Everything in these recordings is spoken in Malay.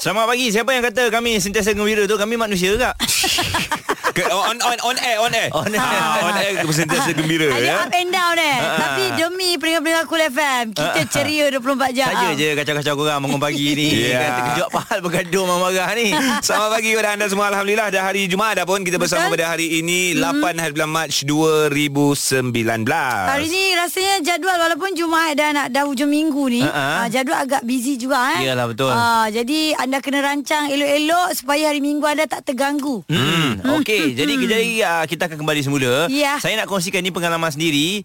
Selamat pagi. Siapa yang kata kami sentiasa gembira tu? Kami manusia juga. On air sentiasa gembira. Ada ya? Up and down Tapi demi peringkat-peringkat Kul FM, kita ceria 24 jam. Saya je kacau-kacau korang bangun pagi ni. Terkejut pahal bergaduh marah ni. Selamat pagi kepada anda semua. Alhamdulillah dah hari Jumaat dah pun. Kita bersama pada hari ini 8 hari bulan Mac 2019. Hari ni rasanya jadual walaupun Jumaat dah hujung minggu ni, jadual agak busy juga Yalah betul. Jadi anda kena rancang elok-elok supaya hari minggu anda tak terganggu. Okey, jadi kita akan kembali semula. Saya nak kongsikan ni pengalaman sendiri,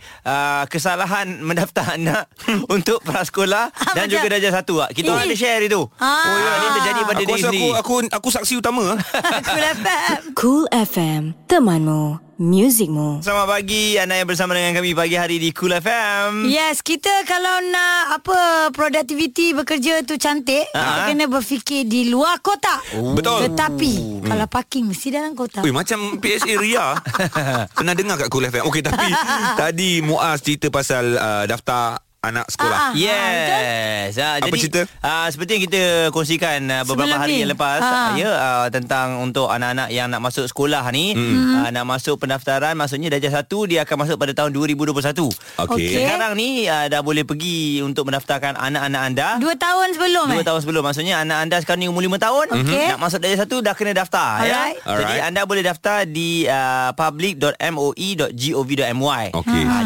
kesalahan mendaftar anak untuk prasekolah dan juga darjah 1. Kita orang ada share itu. Oh ya, ini terjadi pada diri sendiri. Aku saksi utama. Cool FM. Cool FM, temanmu, muzikmu. Selamat pagi anda yang bersama dengan kami pagi hari di Kul FM. Yes, kita kalau nak productivity bekerja tu cantik, kita kena berfikir di luar kota. Betul. Tetapi kalau parking mesti dalam kota. Macam PSA Ria. Pernah dengar kat Kul FM. Okey, tapi tadi Muaz cerita pasal daftar anak sekolah. Yes. Apa jadi, cerita? Seperti yang kita kongsikan beberapa hari yang lepas, tentang untuk anak-anak yang nak masuk sekolah ni, nak masuk pendaftaran, maksudnya darjah 1 dia akan masuk pada tahun 2021. Okey. Sekarang ni dah boleh pergi untuk mendaftarkan anak-anak anda 2 tahun sebelum. Maksudnya anak anda sekarang ni umur 5 tahun, nak masuk darjah 1 dah kena daftar. Jadi anda boleh daftar di public.moe.gov.my.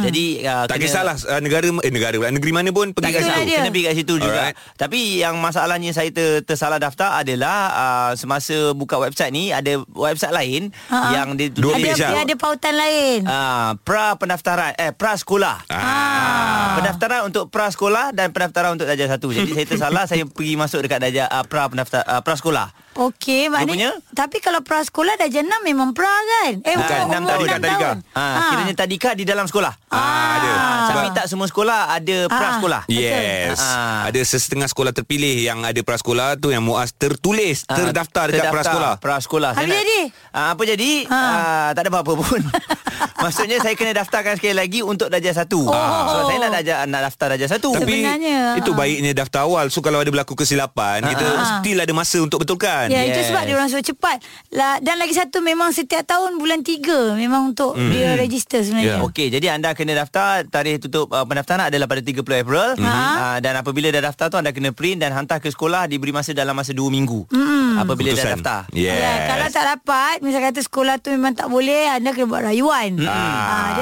Jadi tak kisahlah negara pula, negeri mana pun pergi kat situ. Kena pergi kat situ juga. Tapi yang masalahnya saya tersalah daftar adalah semasa buka website ni, ada website lain yang dia ada pautan lain. Pra sekolah. Pendaftaran untuk pra sekolah dan pendaftaran untuk darjah 1. Jadi saya tersalah, saya pergi masuk dekat darjah pra sekolah. Okey, maknanya tapi kalau pra sekolah darjah 6 memang pra kan? Bukan 6 tahun. Kiranya tadika di dalam sekolah. Ada. Tapi tak semua sekolah ada pra sekolah. Yes. Ada setengah sekolah terpilih yang ada pra sekolah tu, yang Muaz tertulis terdaftar dekat pra sekolah. Tak ada apa-apa pun. Maksudnya saya kena daftarkan sekali lagi untuk darjah 1. So saya nak daftar darjah 1. Tapi sebenarnya, itu baiknya daftar awal. So kalau ada berlaku kesilapan, kita still ada masa untuk betulkan. Itu sebab dia orang suruh cepat. Dan lagi satu, memang setiap tahun bulan 3 memang untuk dia register sebenarnya. Okey, jadi anda kena daftar. Tarikh tutup pendaftaran adalah pada 30 April. Dan apabila dah daftar tu, anda kena print dan hantar ke sekolah, diberi masa dalam masa 2 minggu. Apabila dah daftar. Kalau tak dapat, misal kata sekolah tu memang tak boleh, anda kena buat rayuan. Dia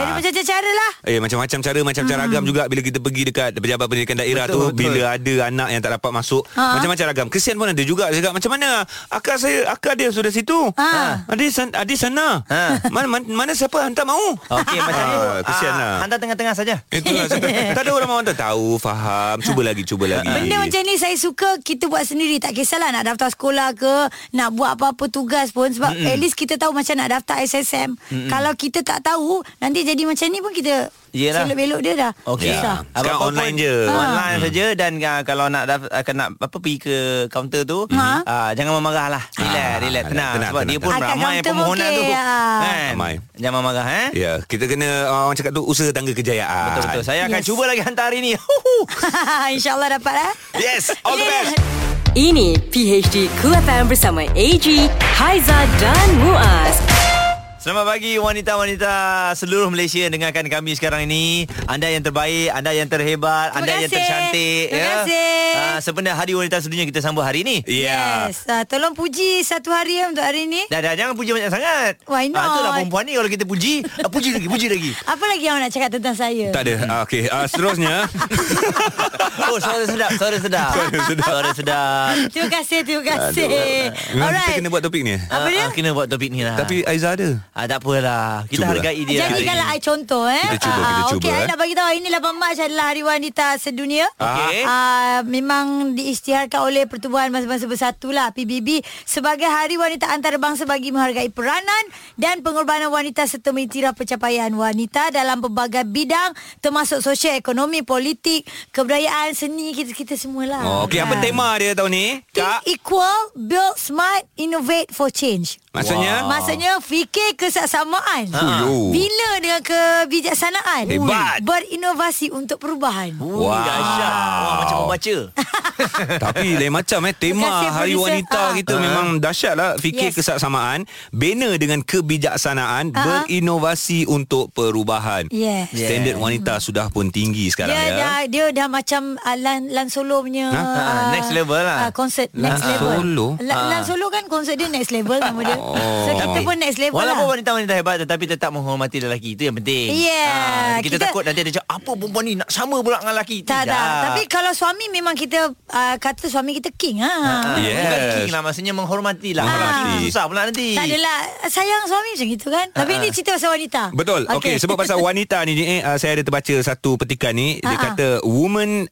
ada macam-macam cara lah. Macam-macam cara, macam-macam ragam juga. Bila kita pergi dekat Pejabat Pendidikan Daerah tu, bila ada anak yang tak dapat masuk, macam-macam ragam. Kesian pun ada juga. Dia cakap, macam mana akak dia sudah situ, adik sana, mana siapa hantar mau. Okey, macam ni kesian lah. Hantar tengah-tengah saja. Itulah. Tak ada orang mau hantar. Tahu, faham. Cuba lagi. Benda macam ni saya suka kita buat sendiri. Tak kisahlah nak daftar sekolah ke, nak buat apa-apa tugas pun. Sebab at least kita tahu macam nak daftar SSM. Kalau kita tak tahu, nanti jadi macam ni pun kita selok-belok dia dah. Sekarang online je. Online saja. Dan kalau nak pergi ke kaunter tu, jangan memarah lah. Relax, tenang. Sebab dia pun ramai permohonan tu. Jangan marah. Kita kena, orang cakap tu, usaha tangga kejayaan. Betul-betul. Saya akan cuba lagi hantar hari ni. InsyaAllah dapat lah. Yes, all the best. Ini PHD Kul FM bersama AG, Haiza dan Muaz. Selamat pagi wanita-wanita seluruh Malaysia. Dengarkan kami sekarang ini. Anda yang terbaik, anda yang terhebat, anda yang tercantik. Terima kasih. Sebenarnya Hari Wanita Sedunia kita sambut hari ini. Yes. Tolong puji satu hari untuk hari ini. Dah, jangan puji banyak sangat. Why not? Itulah perempuan ni, kalau kita puji, puji lagi. Apa lagi yang nak cakap tentang saya? Tak ada. Okey, seterusnya. Oh, suara sedap. Terima kasih. Alright. Kita kena buat topik ni. Apa dia? Kena buat topik ni lah. Tapi Aizah ada. Tak apalah, kita hargai dia. Jadi kalau I contoh kita cuba. Okey, I nak bagi tahu, ini 8 Mac adalah Hari Wanita Sedunia. Okey. Memang diisytiharkan oleh Pertubuhan Bangsa-Bangsa Bersatu lah, PBB, sebagai Hari Wanita Antarabangsa bagi menghargai peranan dan pengorbanan wanita serta mengiktiraf pencapaian wanita dalam pelbagai bidang termasuk sosial, ekonomi, politik, kebudayaan, seni, kita semualah. Okey, apa tema dia tahun ni? Think Equal, Build Smart, Innovate for Change. Maksudnya fikir kesaksamaan bila dengan kebijaksanaan, hebat, berinovasi untuk perubahan. Dahsyat. Wah, macam membaca. Tapi lain macam tema Hari Wanita kita memang dahsyat lah. Fikir kesaksamaan, bina dengan kebijaksanaan, berinovasi untuk perubahan. Standard wanita sudah pun tinggi sekarang. Dia dah macam Lan Solo punya next level lah. Konsert next level. Lan Solo kan konsert dia next level nama dia. So kita pun next level. Walaupun wanita-wanita hebat, tetapi tetap menghormati lelaki. Itu yang penting. Kita takut nanti ada cakap, apa perempuan ni nak sama pula dengan lelaki. Tak. Tapi kalau suami memang kita kata suami kita king. Bukan king lah, maksudnya menghormati lah. Susah pula nanti. Tak adalah, sayang suami macam gitu kan. Tapi ini cerita pasal wanita. Betul. Okay. Sebab pasal wanita ni, saya ada terbaca satu petikan ni. Dia kata women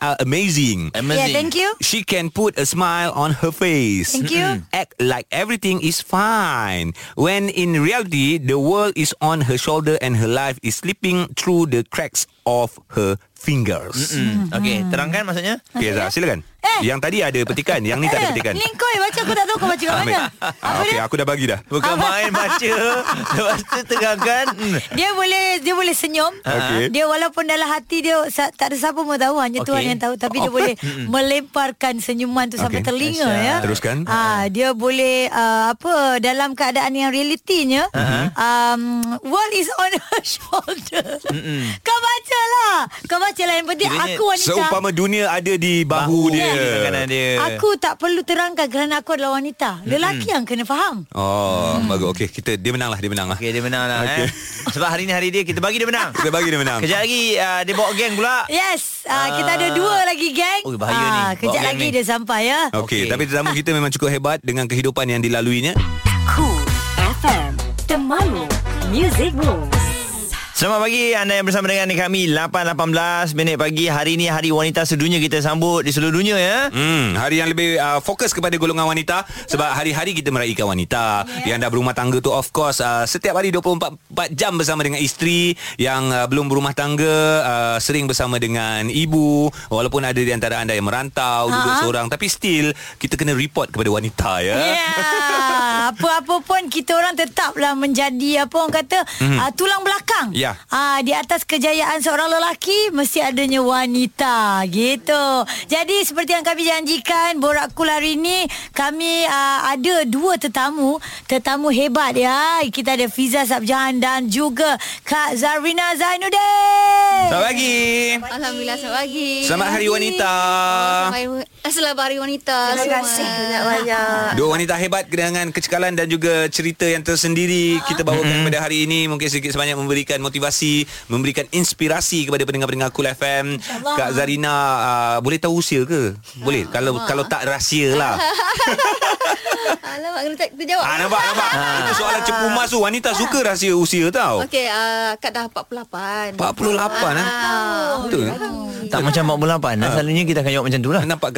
are amazing. Yeah, thank you. She can put a smile on her face. Thank you. Act like everything is fine, when in reality the world is on her shoulder and her life is slipping through the cracks of her fingers. Okay, terangkan maksudnya. Okay, Zah, silakan. Yang tadi ada petikan, yang ni tak ada petikan. Link kau baca, aku tak tahu kau baca kat mana. Okay, aku dah bagi dah. Bukan main baca. Lepas tu terangkan. Dia boleh senyum. Dia walaupun dalam hati dia tak ada siapa pun tahu, hanya Tuhan yang tahu. Tapi dia boleh melemparkan senyuman tu sampai telinga. Teruskan. Dia boleh dalam keadaan yang realitinya, world is on her shoulder. Kau baca lah. Yang penting aku wanita. Seumpama dunia ada di bahu dia. Aku tak perlu terangkan kerana aku adalah wanita. Lelaki yang kena faham. Bagus. Okey, dia menang lah. Okey, dia menang lah. Sebab hari ni hari dia, kita bagi dia menang. Kejap lagi dia bawa geng pula. Yes. Kita ada dua lagi geng. Oh, bahaya ni. Kejap lagi dia sampai ya. Okey, tapi tetamu kita memang cukup hebat dengan kehidupan yang dilaluinya. Cool FM, Temanmu Music Room. Selamat pagi, anda yang bersama dengan kami. 8.18 pagi. Hari ini Hari Wanita Sedunia, kita sambut di seluruh dunia ya. Hari yang lebih fokus kepada golongan wanita. Sebab hari-hari kita meraihkan wanita. Yang dah berumah tangga tu, of course, setiap hari 24 jam bersama dengan isteri. Yang belum berumah tangga, sering bersama dengan ibu. Walaupun ada di antara anda yang merantau, duduk seorang, tapi still kita kena report kepada wanita ya. Apa-apa pun kita orang tetaplah menjadi apa orang kata tulang belakang. Di atas kejayaan seorang lelaki mesti adanya wanita gitu. Jadi seperti yang kami janjikan, Borak Kul hari ini kami ada dua tetamu hebat ya. Kita ada Fiza Sabjahan dan juga Kak Zarina Zainuddin. Selamat pagi. Alhamdulillah, selamat pagi. Selamat Hari Wanita. Selamat Hari Wanita. Terima kasih banyak-banyak. Dua wanita hebat dengan kecekalan dan juga cerita yang tersendiri kita bawakan pada hari ini. Mungkin sedikit sebanyak memberikan motivasi, memberikan inspirasi kepada pendengar-pendengar Kul FM. Kak Zarina, boleh tahu usia ke? Boleh. Kalau tak, rahsia lah. Alamak, kena terjawab. Nampak. Itu soalan cepu mas tu. Wanita suka rahsia usia tau. Okey, Kak dah 48. 48 betul. Tak macam 48 selalunya kita akan jawab macam tu lah. Nampak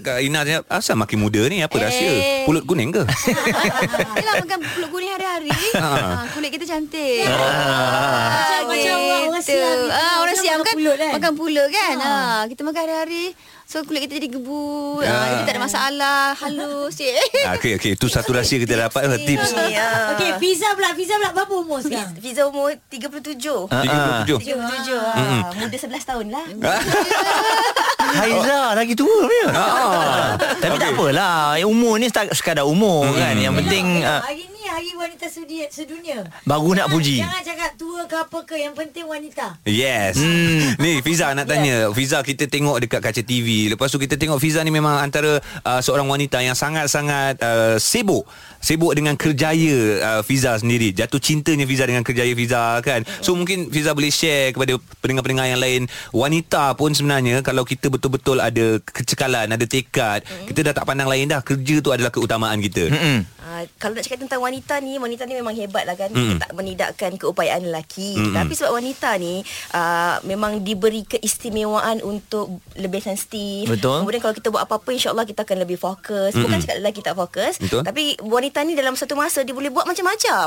Kak Ina tanya, asal makin muda ni, apa rahsia? Pulut kuning ke? Yelah, makan pulut kuning hari-hari. Kulit kita cantik. Macam orang Siam. Orang Siam kan makan pulut kan. Kita makan hari-hari. So kulit kita jadi gebu, kita tak ada masalah, halus. Okey, itu satu rahsia kita dapat tips. Okey, Fiza pula berapa umur sekarang? Fiza umur 37. 37. Muda 11 tahun lah. Haiza lagi tua dia. Tapi tak apalah, umur ni sekadar umur kan. Yang penting Hari Wanita Sedunia. Baru nak puji. Jangan cakap tua ke apa ke, yang penting wanita. Yes. Ni Fiza nak tanya. Fiza, kita tengok dekat kaca TV. Lepas tu kita tengok Fiza ni memang antara seorang wanita yang sangat-sangat sibuk dengan kerjaya Fiza sendiri. Jatuh cintanya Fiza dengan kerjaya Fiza kan. So mungkin Fiza boleh share kepada pendengar-pendengar yang lain. Wanita pun sebenarnya, kalau kita betul-betul ada kecekalan, ada tekad, kita dah tak pandang lain dah. Kerja tu adalah keutamaan kita. Kalau nak cakap tentang wanita ni memang hebat lah kan. Kita tak menidakkan keupayaan lelaki. Tapi sebab wanita ni memang diberi keistimewaan untuk lebih sensitif. Betul. Kemudian kalau kita buat apa-apa, insyaAllah kita akan lebih fokus. Bukan cakap lelaki tak fokus. Betul. Tapi wanita ni dalam satu masa dia boleh buat macam-macam.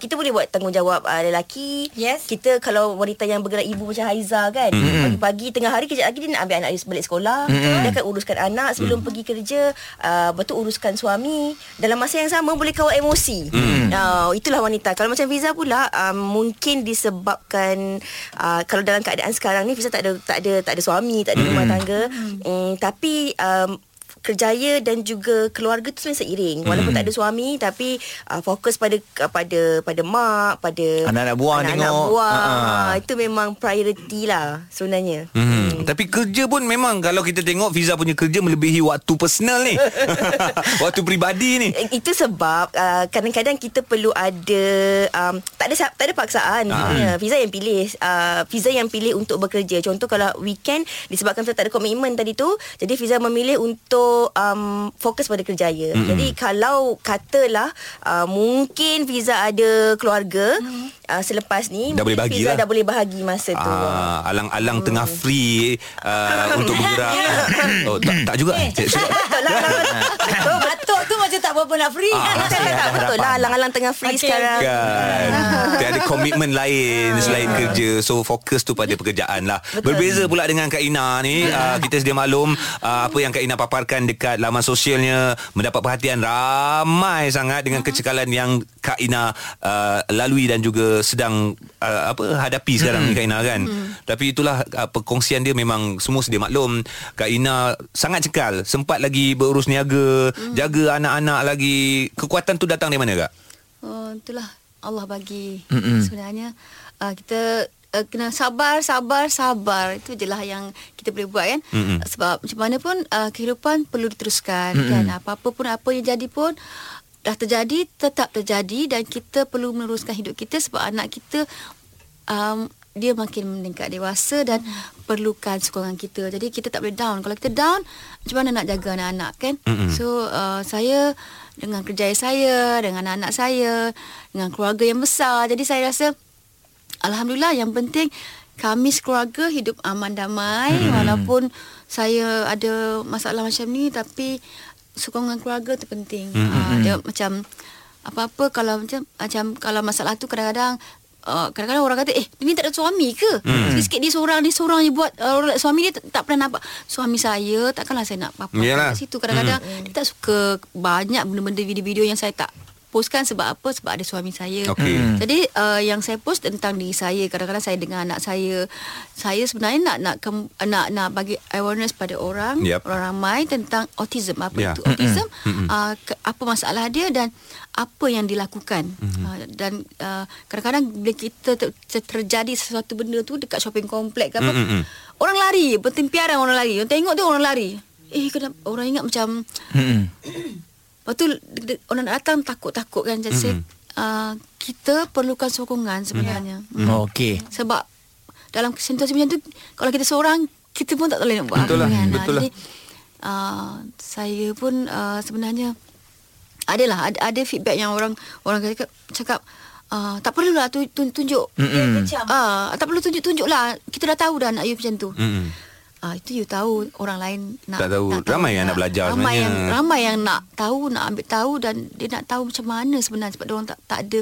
Kita boleh buat tanggungjawab lelaki. Yes. Kita kalau wanita yang bergerak ibu macam Haiza kan, pagi-pagi tengah hari, kejap lagi dia nak ambil anak dia balik sekolah. Dia akan uruskan anak sebelum pergi kerja. Lepas tu uruskan suami. Dalam masa yang yang sama boleh kawal emosi. Itulah wanita. Kalau macam Fiza pula, mungkin disebabkan kalau dalam keadaan sekarang ni Fiza tak ada suami, tak ada rumah tangga. Tapi kerjaya dan juga keluarga tu sebenarnya seiring. Walaupun tak ada suami, tapi fokus pada mak, pada anak-anak buah. Itu memang priority lah sebenarnya. Tapi kerja pun memang, kalau kita tengok Fiza punya kerja melebihi waktu personal ni. Waktu peribadi ni. Itu sebab kadang-kadang kita perlu ada tak ada paksaan. Fiza yang pilih untuk bekerja. Contoh kalau weekend, disebabkan Fiza tak ada komitmen tadi tu, jadi Fiza memilih untuk fokus pada kerjaya. Jadi kalau katalah mungkin Fiza ada keluarga selepas ni, dah boleh bagi Fiza lah. Dah boleh bahagi masa tu. Alang-alang tengah free untuk bergerak. Oh, tak juga. Batuk tu macam tak berapa nak free. Tak betul lah. Alang-alang tengah free sekarang. Dia ada komitmen lain selain kerja. So fokus tu pada pekerjaan lah. Berbeza pula dengan Kak Ina ni. Kita sedia maklum apa yang Kak Ina paparkan dekat laman sosialnya mendapat perhatian ramai sangat dengan kecekalan yang Kak Ina lalui dan juga sedang hadapi sekarang ni Kak Ina kan. Tapi itulah perkongsian dia, memang semua sedia maklum. Kak Ina sangat cekal, sempat lagi berurus niaga, jaga anak-anak lagi. Kekuatan tu datang dari mana, Kak? Oh, itulah Allah bagi. Sebenarnya kita kena sabar. Itu je lah yang kita boleh buat kan. Sebab macam mana pun kehidupan perlu diteruskan kan. Apa-apa pun, apa yang jadi pun, dah terjadi, tetap terjadi. Dan kita perlu meneruskan hidup kita. Sebab anak kita dia makin meningkat dewasa dan perlukan sokongan kita. Jadi kita tak boleh down. Kalau kita down, macam mana nak jaga anak-anak kan. So saya, dengan kerjaya saya, dengan anak-anak saya, dengan keluarga yang besar, jadi saya rasa alhamdulillah, yang penting kami sekeluarga hidup aman damai. Walaupun saya ada masalah macam ni, tapi sokongan keluarga tu penting. Dia macam apa-apa, kalau macam kalau masalah tu kadang-kadang orang kata dia ni tak ada suami ke? Sikit-sikit dia seorang je buat. Suami dia tak pernah nampak. Suami saya, takkanlah saya nak apa-apa kat situ. Kadang-kadang dia tak suka banyak benda-benda, video-video yang saya tak postkan. Sebab apa? Sebab ada suami saya. Jadi yang saya post tentang diri saya, kadang-kadang saya dengan anak saya. Saya sebenarnya nak bagi awareness pada orang, orang ramai tentang autism. Apa itu autism, apa masalah dia dan apa yang dilakukan. Dan kadang-kadang bila kita terjadi sesuatu benda tu dekat shopping kompleks ke apa, orang lari, bertempiaran orang lari. Yang tengok tu orang lari. Kenapa orang ingat macam betul, orang datang takut-takut kan. Jadi kita perlukan sokongan sebenarnya. Okey. Sebab dalam situasi macam tu, kalau kita seorang, kita pun tak boleh nak buat apa kan. Jadi saya pun sebenarnya ada feedback yang orang cakap tak perlulah tunjuk. Tak perlu tunjuk-tunjuklah. Kita dah tahu dah anak you macam tu. Itu you tahu, orang lain tak tahu. Ramai yang nak belajar sebenarnya. Ramai yang nak tahu, nak ambil tahu. Dan dia nak tahu macam mana sebenarnya. Sebab diorang tak ada,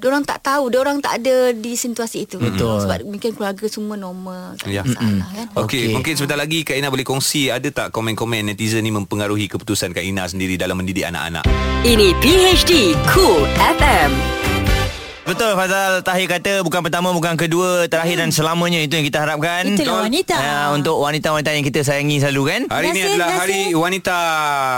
diorang tak tahu, diorang tak ada di situasi itu. Sebab mungkin keluarga semua normal, tak ada masalah kan. Okay. Mungkin sebentar lagi Kak Ina boleh kongsi, ada tak komen-komen netizen ni mempengaruhi keputusan Kak Ina sendiri dalam mendidik anak-anak? Ini PHD Cool FM. Betul Fazal, Tahir kata bukan pertama, bukan kedua, terakhir dan selamanya. Itu yang kita harapkan. Itulah wanita. Untuk wanita-wanita yang kita sayangi selalu kan. Hari ini adalah Hari Wanita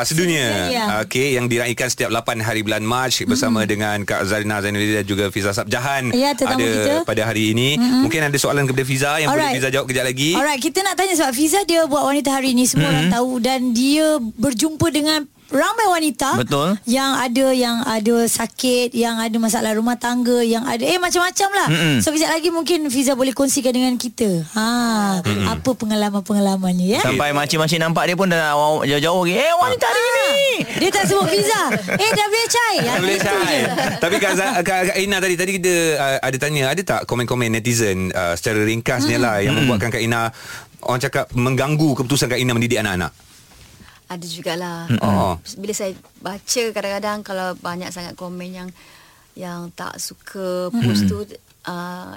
Sedunia. Okey, yang diraikan setiap 8 hari bulan Mac bersama dengan Kak Zarina Zainuddin dan juga Fiza Sabjahan. Ada kita pada hari ini. Mungkin ada soalan kepada Fiza yang boleh Fiza jawab kejap lagi. Alright, kita nak tanya sebab Fiza dia buat wanita hari ini, semua orang tahu, dan dia berjumpa dengan ramai wanita. Betul. Yang ada sakit, yang ada masalah rumah tangga, yang ada macam-macam lah. So sekejap lagi mungkin Fiza boleh kongsikan dengan kita apa pengalaman-pengalamannya ya. Sampai makcik-makcik nampak dia pun dah jauh-jauh lagi. Wanita hari ini dia tak sebut Fiza. Dah boleh cai. Tapi Kak Ina tadi kita ada tanya, ada tak komen-komen netizen secara ringkasnya lah yang membuatkan Kak Ina, orang cakap, mengganggu keputusan Kak Ina mendidik anak-anak? Ada jugalah. Bila saya baca, kadang-kadang kalau banyak sangat komen yang tak suka post tu,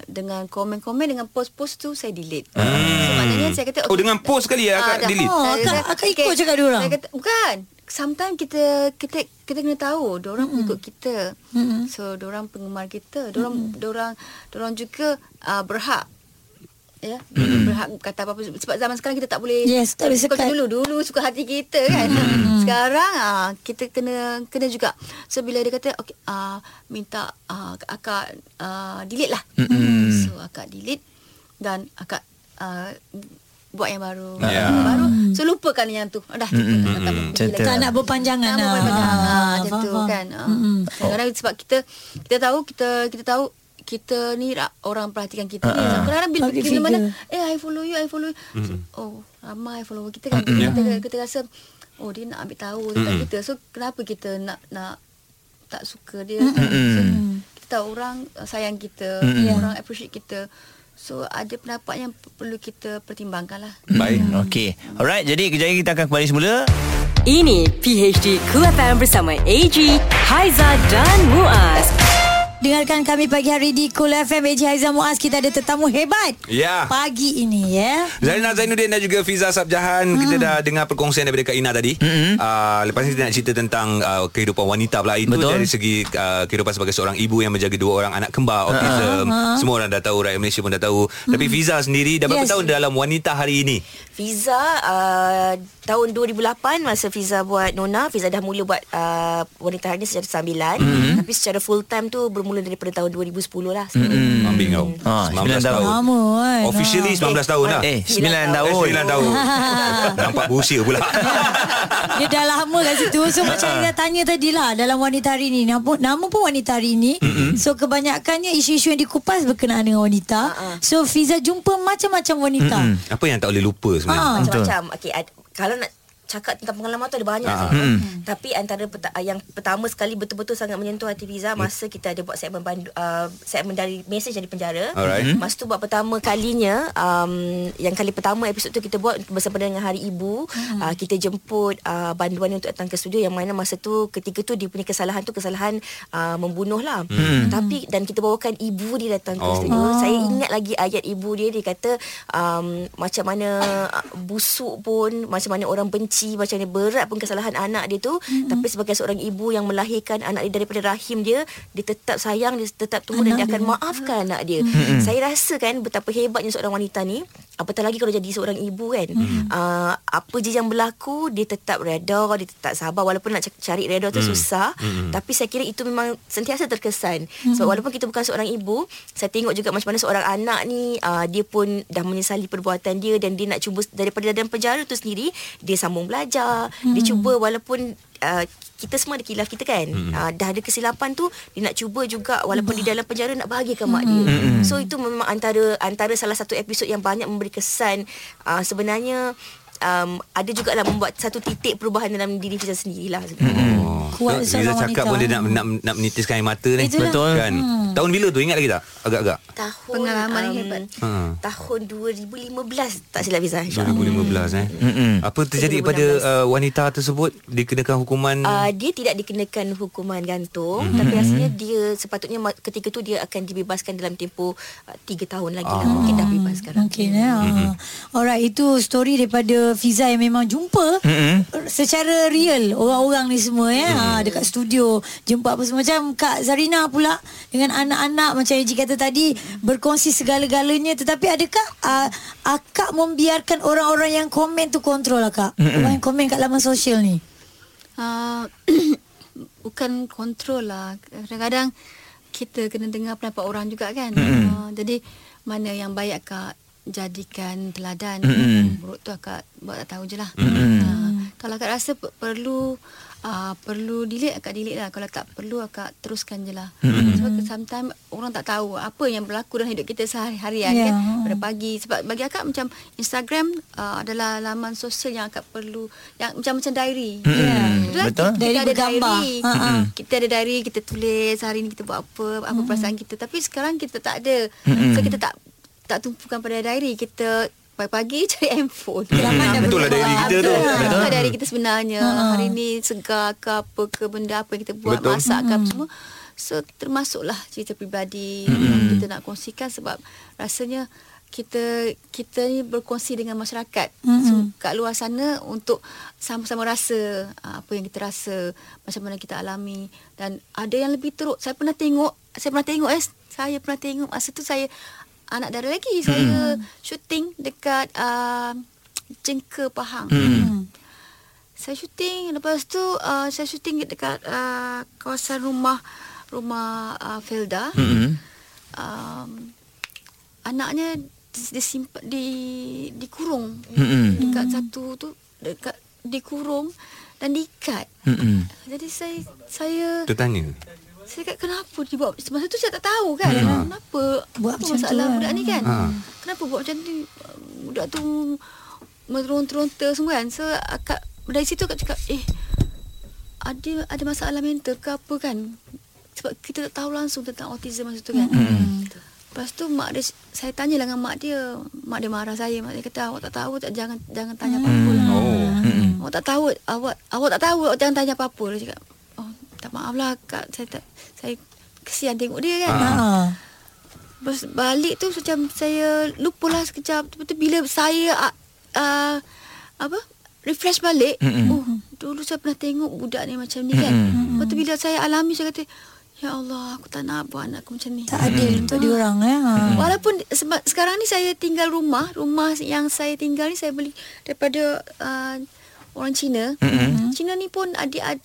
dengan komen-komen, dengan post-post tu saya delete. So maknanya saya kata, dengan post sekali ya, Kak delete. Kak ikut cakap dia orang. Saya kata bukan. sometimes kita kena tahu diorang mengikut kita. So diorang penggemar kita, diorang juga berhak. Ya, berhak kata apa-apa. Sebab zaman sekarang kita tak boleh, tak boleh suka dulu suka hati kita kan. Sekarang kita kena juga. So bila dia kata okey, minta akak delete lah. So akak delete dan akak buat yang baru. Baru so lupakan yang tu. Dah tak nak berpanjangan. Macam tu kan. Kadang-kadang sebab kita tahu kita ni orang perhatikan kita ni. Kadang-kadang bila mana I follow you so, ramai follower kita kan. Kita rasa dia nak ambil tahu tentang kita. So kenapa kita nak tak suka dia kan? So, kita tahu orang sayang kita, orang appreciate kita. So ada pendapat yang perlu kita pertimbangkan lah. Baik, okey. Alright, jadi kejap lagi kita akan kembali semula. Ini PHD Kul FM bersama AG, Haiza dan Muaz. Dengarkan kami pagi hari di Kul FM. AG, Haiza, Muaz. Kita ada tetamu hebat pagi ini ya. Zarina Zainuddin dan juga Fiza Sabjahan. Kita dah dengar perkongsian daripada Kak Ina tadi. Lepas ni kita nak cerita tentang kehidupan wanita pula. Itu dari segi kehidupan sebagai seorang ibu yang menjaga dua orang anak kembar autism. Semua orang dah tahu, rakyat Malaysia pun dah tahu. Tapi Fiza sendiri dah berapa tahun dalam wanita hari ini? Fiza tahun 2008 masa Fiza buat Nona, Fiza dah mula buat wanita hari ini secara sambilan. Tapi secara full time tu bermula daripada tahun 2010 lah. Ambil kau 19 tahun. Officially 19 tahun lah. 9 tahun. Nampak berusia pula. Dia dah lama kat situ. So macam dia tanya tadi lah, dalam wanita hari ni, nama pun wanita hari ni. So kebanyakannya isu-isu yang dikupas berkenaan dengan wanita. So Fiza jumpa macam-macam wanita. Apa yang tak boleh lupa sebenarnya? Macam-macam. Okay, kalau nak cakap tentang pengalaman tu ada banyak tapi antara yang pertama sekali betul-betul sangat menyentuh hati Fiza masa kita ada buat segmen segmen dari mesej dari penjara. Masa tu buat pertama kalinya, yang kali pertama episod tu kita buat bersama dengan Hari Ibu. Kita jemput banduan untuk datang ke studio, yang mana masa tu ketika tu dia punya kesalahan membunuh lah. Tapi dan kita bawakan ibu dia datang ke studio. Saya ingat lagi ayat ibu dia kata macam mana busuk pun, macam mana orang benci, macam ni berat pun kesalahan anak dia tu. Tapi sebagai seorang ibu yang melahirkan anak dia daripada rahim dia, dia tetap sayang, dia tetap tunggu dan dia akan maafkan anak dia. Saya rasa kan betapa hebatnya seorang wanita ni, apatah lagi kalau jadi seorang ibu kan. Apa je yang berlaku, dia tetap reda, dia tetap sabar. Walaupun nak cari reda tu susah, tapi saya kira itu memang sentiasa terkesan. Sebab walaupun kita bukan seorang ibu, saya tengok juga macam mana seorang anak ni, dia pun dah menyesali perbuatan dia, dan dia nak cuba daripada dalam penjara tu sendiri, dia sambung belajar. Dia cuba walaupun kita semua ada kilaf kita kan. Dah ada kesilapan tu, dia nak cuba juga walaupun di dalam penjara nak bahagiakan mak dia. So itu memang antara salah satu episod yang banyak memberi kesan. Sebenarnya ada juga lah membuat satu titik perubahan dalam diri Fiza sendirilah. Kuat seorang wanita. Fiza cakap pun dia nak menitiskan air mata ni. Betul kan. Tahun bila tu ingat lagi tak? Agak-agak pengalaman yang hebat. Tahun 2015 tak silap Fiza. 2015 Apa terjadi pada wanita tersebut? Dikenakan hukuman? Dia tidak dikenakan hukuman gantung. Tapi rasanya dia sepatutnya ketika tu dia akan dibebaskan dalam tempoh 3 tahun lagi lah. Mungkin dah bebas sekarang. Alright, itu story daripada Fiza yang memang jumpa secara real orang-orang ni semua ya. Dekat studio jumpa apa semua. Macam Kak Zarina pula dengan anak-anak macam Eji kata tadi, berkongsi segala-galanya. Tetapi adakah akak membiarkan orang-orang yang komen tu kontrol akak? Orang yang komen kat laman sosial ni bukan kontrol lah. Kadang-kadang kita kena dengar pendapat orang juga kan. Jadi mana yang baik akak jadikan teladan, buruk tu akak buat tak tahu je lah. Kalau akak rasa perlu delete, akak delete lah. Kalau tak perlu, akak teruskan je lah. Sebab sometimes orang tak tahu apa yang berlaku dalam hidup kita sehari-harian kan, pada pagi. Sebab bagi akak macam Instagram adalah laman sosial yang akak perlu, yang macam diary. Betul? Kita ada diary. Kita ada diary, kita tulis hari ni kita buat apa perasaan kita. Tapi sekarang kita tak ada. So kita tak tumpukan pada diary. Kita pagi-pagi cari handphone. Betul lah dari kita tu. Betul lah dari kita sebenarnya. Hari ni segar ke apa ke benda apa yang kita buat, masak ke semua. So termasuklah cerita peribadi yang kita nak kongsikan. Sebab rasanya kita ni berkongsi dengan masyarakat, so kat luar sana untuk sama-sama rasa apa yang kita rasa, macam mana kita alami. Dan ada yang lebih teruk, saya pernah tengok masa tu saya anak dara lagi, saya syuting dekat Cengke, Pahang. Saya syuting, lepas tu saya syuting dekat kawasan rumah FELDA. Anaknya disimpan, dikurung dekat satu tu, dekat dikurung dan diikat. Jadi saya kata kenapa dibuat, masa tu saya tak tahu kan, kenapa buat apa masalah budak ni kan, kenapa buat macam tu, budak tu meronta-ronta semua kan. So akak dari situ akak cakap ada masalah mental ke apa kan, sebab kita tak tahu langsung tentang autism masa tu kan. Lepas tu saya tanya dengan mak dia marah saya. Mak dia kata, awak tak tahu, jangan tanya apa-apa. Awak jangan tanya apa-apa. Dia cakap, oh, tak maaflah Kak, saya kesian tengok dia kan. Lepas balik tu macam saya lupalah sekejap. Lepas tu bila saya refresh balik, dulu saya pernah tengok budak ni macam ni kan. Lepas tu bila saya alami, saya kata, ya Allah, aku tak nak buat anak aku macam ni. Tak adil untuk diorang ya. Walaupun sekarang ni saya tinggal rumah yang saya tinggal ni saya beli daripada orang Cina. Cina ni pun ada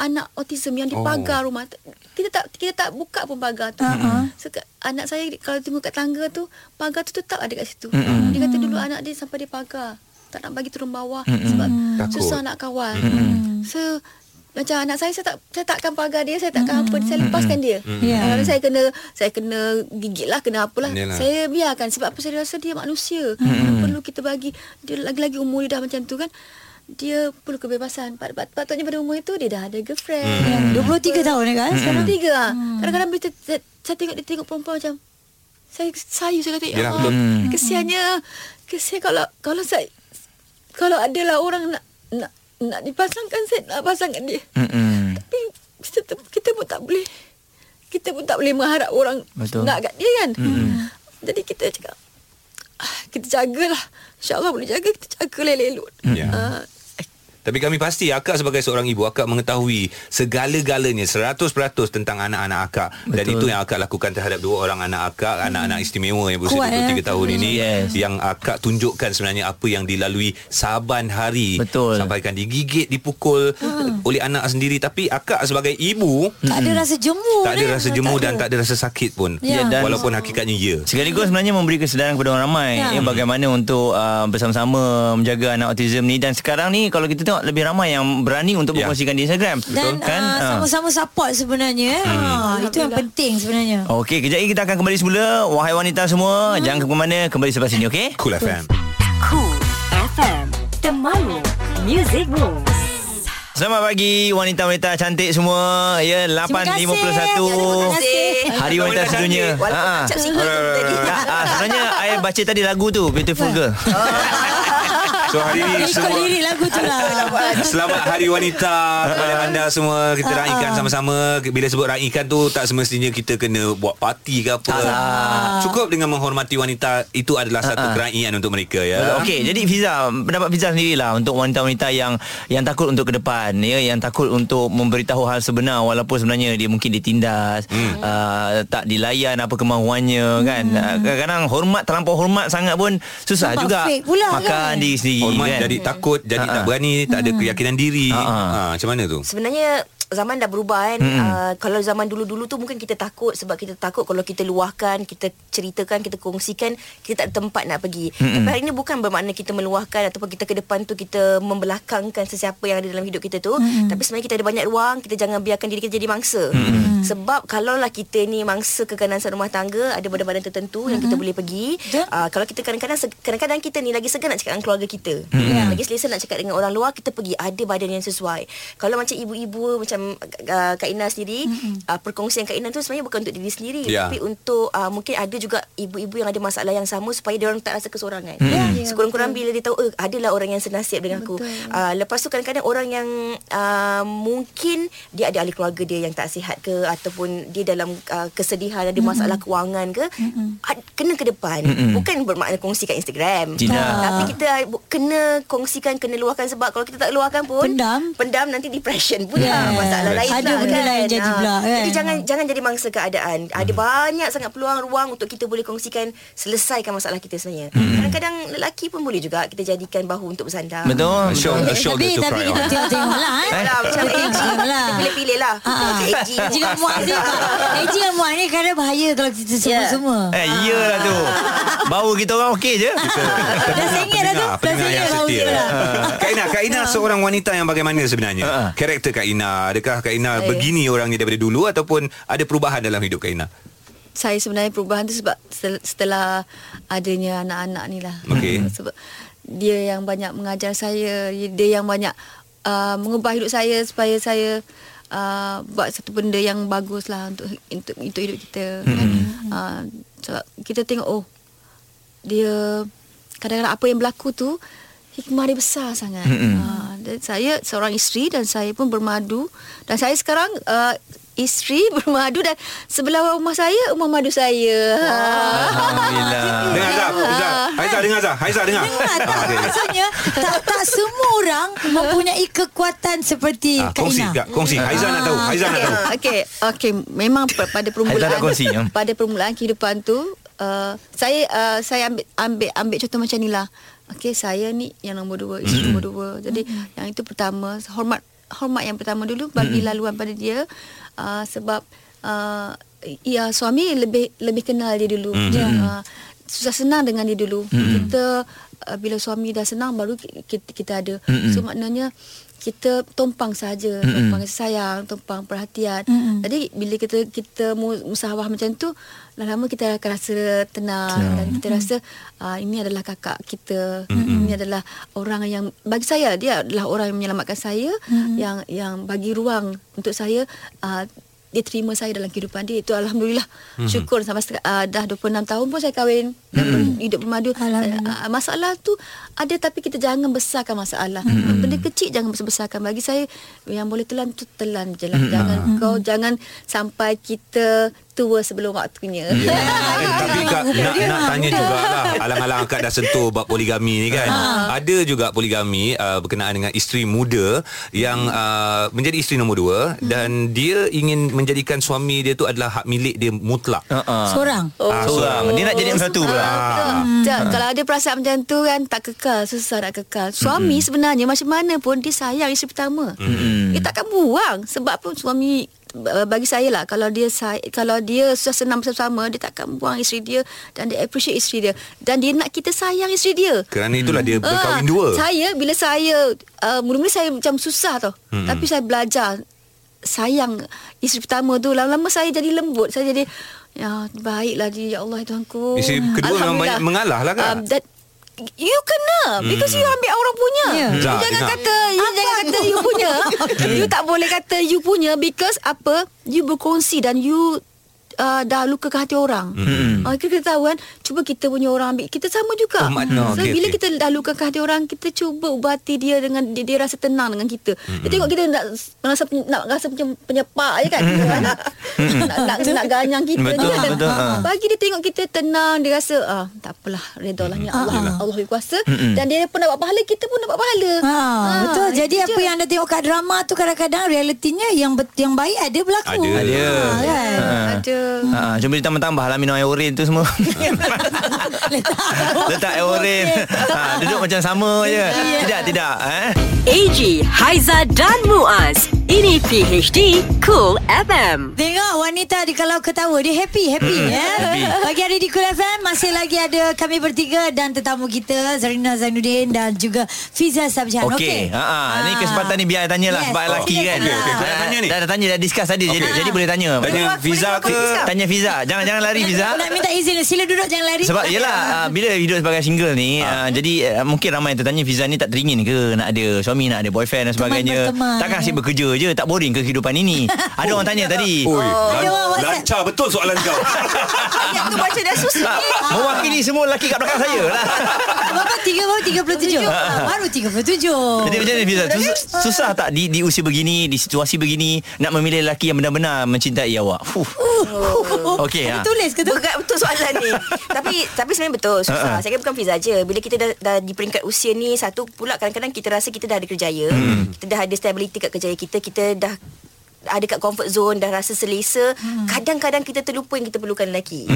anak autism yang dipagar rumah. Kita tak buka pun pagar tu. So, anak saya kalau tunggu kat tangga tu, pagar tu tetap ada kat situ. Dia kata dulu anak dia sampai dia pagar, tak nak bagi turun bawah sebab susah nak kawal. So macam anak saya takkan pagar dia, saya takkan apa, saya lepaskan dia. Kalau saya kena gigitlah, kena apalah. Yalah. Saya biarkan sebab apa, saya rasa dia manusia. Perlu kita bagi dia, lagi-lagi umur dia dah macam tu kan. Dia perlu kebebasan. Patutnya pada umur itu dia dah ada girlfriend. 23 tahun ni kan? 23 lah. Kadang-kadang bila saya tengok dia tengok perempuan macam saya kata, ya Allah, kesian kalau adalah orang nak dipasangkan, saya nak pasangkan dia. Tapi kita pun tak boleh mengharap orang nak kat dia kan. Jadi kita cakap, kita jagalah, insyaAllah boleh jaga, kita jaga elok-elok. Tapi kami pasti akak sebagai seorang ibu, akak mengetahui segala-galanya 100% tentang anak-anak akak. Betul. Dan itu yang akak lakukan terhadap dua orang anak akak, anak-anak istimewa yang berusia 23 tahun ini. Yang akak tunjukkan sebenarnya apa yang dilalui saban hari. Betul. Sampaikan digigit, dipukul oleh anak sendiri. Tapi akak sebagai ibu tak ada rasa jemu. Tak ada rasa jemu dan tak ada rasa sakit pun. Walaupun hakikatnya sekaligus sebenarnya memberi kesedaran kepada orang ramai bagaimana untuk bersama-sama menjaga anak autism ni. Dan sekarang ni kalau kita lebih ramai yang berani untuk berkongsikan di Instagram dan kan, sama-sama support sebenarnya. Itu yang penting sebenarnya. Okey, kejap lagi kita akan kembali semula. Wahai wanita semua, jangan ke mana, kembali selepas ini. Okey, Cool FM. Cool FM, The Malu Music Room. Selamat pagi wanita-wanita cantik semua. Ya, 8.51. Hari Wanita Sedunia. Sebenarnya saya baca tadi lagu tu, Beautiful Girl. So hari ini semua lagu tu lah. Selamat Hari Wanita kepada anda semua. Kita raikan sama-sama. Bila sebut raikan tu, tak semestinya kita kena buat parti ke apa. Cukup dengan menghormati wanita, itu adalah satu keraian untuk mereka ya. Okey, jadi Fiza, pendapat Fiza sendirilah untuk wanita-wanita yang takut untuk ke depan ya, yang takut untuk memberitahu hal sebenar walaupun sebenarnya dia mungkin ditindas, tak dilayan apa kemahuannya kan. Kadang-kadang hormat, terlampau hormat sangat pun susah. Nampak juga pula, makan kan? Diri sendiri hormat kan? Jadi takut, jadi tak berani, tak ada keyakinan diri. Macam mana tu? Sebenarnya zaman dah berubah kan. Kalau zaman dulu-dulu tu mungkin kita takut sebab kita takut kalau kita luahkan, kita ceritakan, kita kongsikan, kita tak ada tempat nak pergi. Tapi hari ini bukan bermakna kita meluahkan ataupun kita ke depan tu kita membelakangkan sesiapa yang ada dalam hidup kita tu. Tapi sebenarnya kita ada banyak ruang. Kita jangan biarkan diri kita jadi mangsa. Sebab kalaulah kita ni mangsa keganasan rumah tangga, ada badan-badan tertentu yang kita boleh pergi. Kalau kita kadang-kadang kita ni lagi segan nak cakap dengan keluarga kita, lagi selesa nak cakap dengan orang luar, kita pergi ada badan yang sesuai. Kalau macam ibu-ibu macam macam Kak Ina sendiri, perkongsian Kak Ina tu sebenarnya bukan untuk diri sendiri, tapi untuk mungkin ada juga ibu-ibu yang ada masalah yang sama, supaya dia orang tak rasa kesorangan. Sekurang-kurang bila dia tahu adalah orang yang senasib dengan aku. Lepas tu kadang-kadang orang yang mungkin dia ada ahli keluarga dia yang tak sihat ke, ataupun dia dalam kesedihan, ada masalah kewangan ke, kena ke depan. Bukan bermakna kongsi kat Instagram, tapi kita kena kongsikan, kena luahkan. Sebab kalau kita tak luahkan pun, pendam nanti depression pula, masalah lain ada pula, kan? Lain jadi pula, kan? Jadi jangan jadi mangsa keadaan. Ada banyak sangat peluang, ruang untuk kita boleh kongsikan, selesaikan masalah kita sebenarnya. Kadang-kadang lelaki pun boleh juga kita jadikan bahu untuk bersandar. Betul. Tapi kita tengoklah, macam AG pilih-pilih lah. AG yang muat ni, AG yang muat ni kadang bahaya kalau kita semua-semua. Iyalah tu, bahu kita orang okey je. Dah sengit dah tu, dah sengit bahu kita lah. Kak Ina seorang wanita yang bagaimana sebenarnya? Karakter Kak Ina, adakah Kak Ina begini orangnya daripada dulu, ataupun ada perubahan dalam hidup Kak Ina? Saya sebenarnya perubahan tu sebab setelah adanya anak-anak ni lah. Sebab dia yang banyak mengajar saya, dia yang banyak mengubah hidup saya supaya saya buat satu benda yang bagus lah untuk hidup kita. Sebab kita tengok, dia kadang-kadang apa yang berlaku tu hikmah dia besar sangat. Dan saya seorang isteri, dan saya pun bermadu, dan saya sekarang isteri bermadu, dan sebelah rumah saya rumah madu saya. Alhamdulillah. Dengar tak? Haiza dengar. Maksudnya tak semua orang mempunyai kekuatan seperti Kak Ina. Kongsi. Haiza nak tahu. Okey. Memang pada permulaan kehidupan tu, saya ambil contoh macam inilah. Okey, saya ni yang nombor 2, isteri nombor 2. Jadi yang itu pertama, hormat yang pertama dulu, bagi laluan pada dia, sebab ya, suami lebih kenal dia dulu. Susah senang dengan dia dulu. Kita bila suami dah senang baru kita ada. So maknanya kita tumpang saja, tumpang kasih sayang, tumpang perhatian. Jadi bila kita musawah macam tu, lama-lama kita akan rasa tenang, dan kita rasa ini adalah kakak kita, ini adalah orang yang, bagi saya dia adalah orang yang menyelamatkan saya, yang bagi ruang untuk saya, dia terima saya dalam kehidupan dia. Itu Alhamdulillah, syukur sampai dah 26 tahun pun saya kahwin, hidup bermadu. Masalah tu ada, tapi kita jangan besarkan masalah. Benda kecil jangan besarkan. Bagi saya, yang boleh telan tu telan je lah. Jangan sampai kita tua sebelum waktunya. Tapi Kak, nak tanya jugalah, alang-alang akak dah sentuh bab poligami ni kan. Ada juga poligami berkenaan dengan isteri muda yang menjadi isteri nombor 2, dan dia ingin menjadikan suami dia tu adalah hak milik dia mutlak. Seorang. Dia nak jadi yang satu pula. Kalau ada perasaan macam tu kan, tak kekal, susah nak kekal. Suami sebenarnya macam mana pun dia sayang isteri pertama. Dia takkan buang. Sebab pun suami, bagi saya lah, kalau dia susah senang bersama-sama, dia takkan buang isteri dia, dan dia appreciate isteri dia, dan dia nak kita sayang isteri dia. Kerana itulah dia berkahwin 2. Bila saya mula-mula saya macam susah tau. Tapi saya belajar sayang isteri pertama tu, lama-lama saya jadi lembut. Saya jadi, ya baiklah dia, ya Allah Tuhanku. Isteri kedua memang banyak mengalah lah kan. You kena, because you ambil orang punya. Jangan kata you punya. You tak boleh kata you punya, because apa, you berkongsi dan you dah luka ke hati orang. Kita tahu kan, cuba kita punya orang ambil, kita sama juga. Bila kita dah luka ke hati orang, kita cuba ubati dia dengan dia rasa tenang dengan kita. Dia tengok kita nak rasa macam penyepak je kan. Nak ganyang kita. Betul. Bagi dia tengok kita tenang, dia rasa tak apalah, redolah ni Allah kuasa. Dan dia pun dapat pahala, kita pun dapat pahala. Betul. Jadi apa yang anda tengok kat drama tu, kadang-kadang realitinya yang baik ada berlaku. Ada. Cuma dia tambah-tambahlah minum air oren tu semua. Letak air oren. Duduk macam sama je. Tidak. AG, Haiza dan Muaz. Ini PHD Kul FM. Tengok wanita dia kalau ketawa dia happy Pagi hari di Kul FM masih lagi ada kami bertiga dan tetamu kita Zarina Zainuddin dan juga Fiza Sabjahan. Okey. Ni kesempatan ni biar tanyalah sebab lelaki kan. Dah tanya dah discuss tadi jadi boleh tanya. Tanya Fiza. Jangan lari Fiza. Nak minta izin sila duduk jangan lari. Sebab yalah bila hidup sebagai single ni jadi mungkin ramai yang tertanya Fiza ni tak teringin ke nak ada suami, nak ada boyfriend dan sebagainya. Takkan asyik bekerja je, tak boring ke kehidupan ini? Ada orang tanya tadi. Lancar betul soalan kau. Yang tu baca dah susah. Mewakili semua lelaki kat belakang saya lah. Bapak 37. Baru 37. Jadi macam ni Fiza, susah tak di usia begini, di situasi begini nak memilih lelaki yang benar-benar mencintai awak? Okey. Tulis ke tu? Betul soalan ni. Tapi sebenarnya betul susah. Saya bukan Fiza je. Bila kita dah di peringkat usia ni, satu pula kadang-kadang kita rasa kita dah ada kerjaya, kita dah ada stability kat kerjaya kita dah ada kat comfort zone, dah rasa selesa. Kadang-kadang kita terlupa yang kita perlukan lelaki.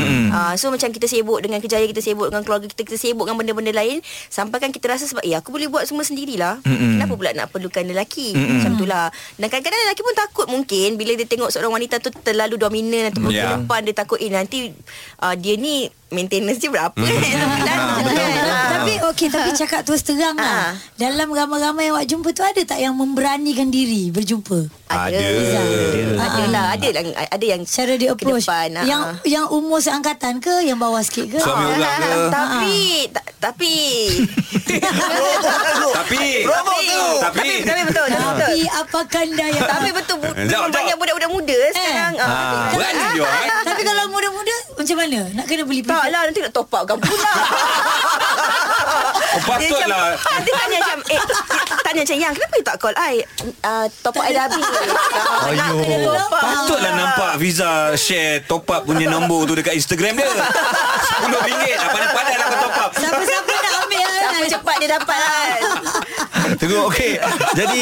So macam kita sibuk dengan kerjaya, kita sibuk dengan keluarga kita, kita sibuk dengan benda-benda lain, sampai kan kita rasa sebab aku boleh buat semua sendirilah. Kenapa pula nak perlukan lelaki? Macam itulah. Dan kadang-kadang lelaki pun takut mungkin bila dia tengok seorang wanita tu terlalu dominan atau berdepan, dia takut nanti dia ni maintenance dia berapa Tapi cakap terus terang lah, dalam ramai-ramai yang awak jumpa tu, ada tak yang memberanikan diri berjumpa? Ada yang cara dia approach depan, yang umur seangkatan ke, yang bawah sikit ke, suami orang ke? Tapi apakah daya? Tapi betul, banyak budak-budak muda sekarang. Tapi kalau muda-muda macam mana? Nak kena beli pilihan? Tak lah, nanti nak top up kan pula. Patutlah dia tanya macam yang kenapa you tak call I? Top up I dah habis. Patutlah nampak Fiza share top up punya nombor tu dekat Instagram dia. RM10 lah, pandai-pandai lah kau top up. Siapa-siapa nak ambil lah, cepat dia dapat lah. Tunggu, okey. Jadi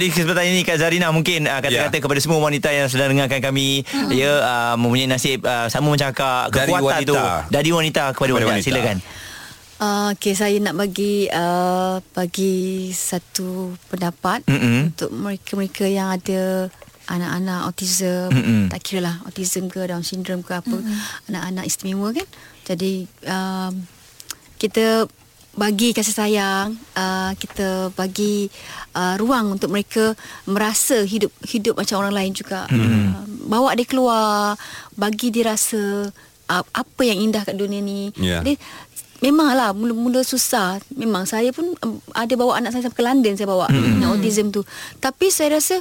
di kesempatan ini Kak Zarina mungkin kata-kata kepada semua wanita yang sedang dengarkan kami, ya, mempunyai nasib sama macam Kak, kekuatan itu dari wanita kepada wanita. Silakan. Okay, saya nak bagi satu pendapat untuk mereka-mereka yang ada anak-anak autism, tak kira lah autism ke Down syndrome ke apa, anak-anak istimewa kan. Jadi kita bagi kasih sayang, kita bagi ruang untuk mereka merasa hidup macam orang lain juga. Bawa dia keluar, bagi dia rasa apa yang indah kat dunia ni. Jadi memanglah mula-mula susah. Memang saya pun ada bawa anak saya ke London, saya bawa anak autism tu. Tapi saya rasa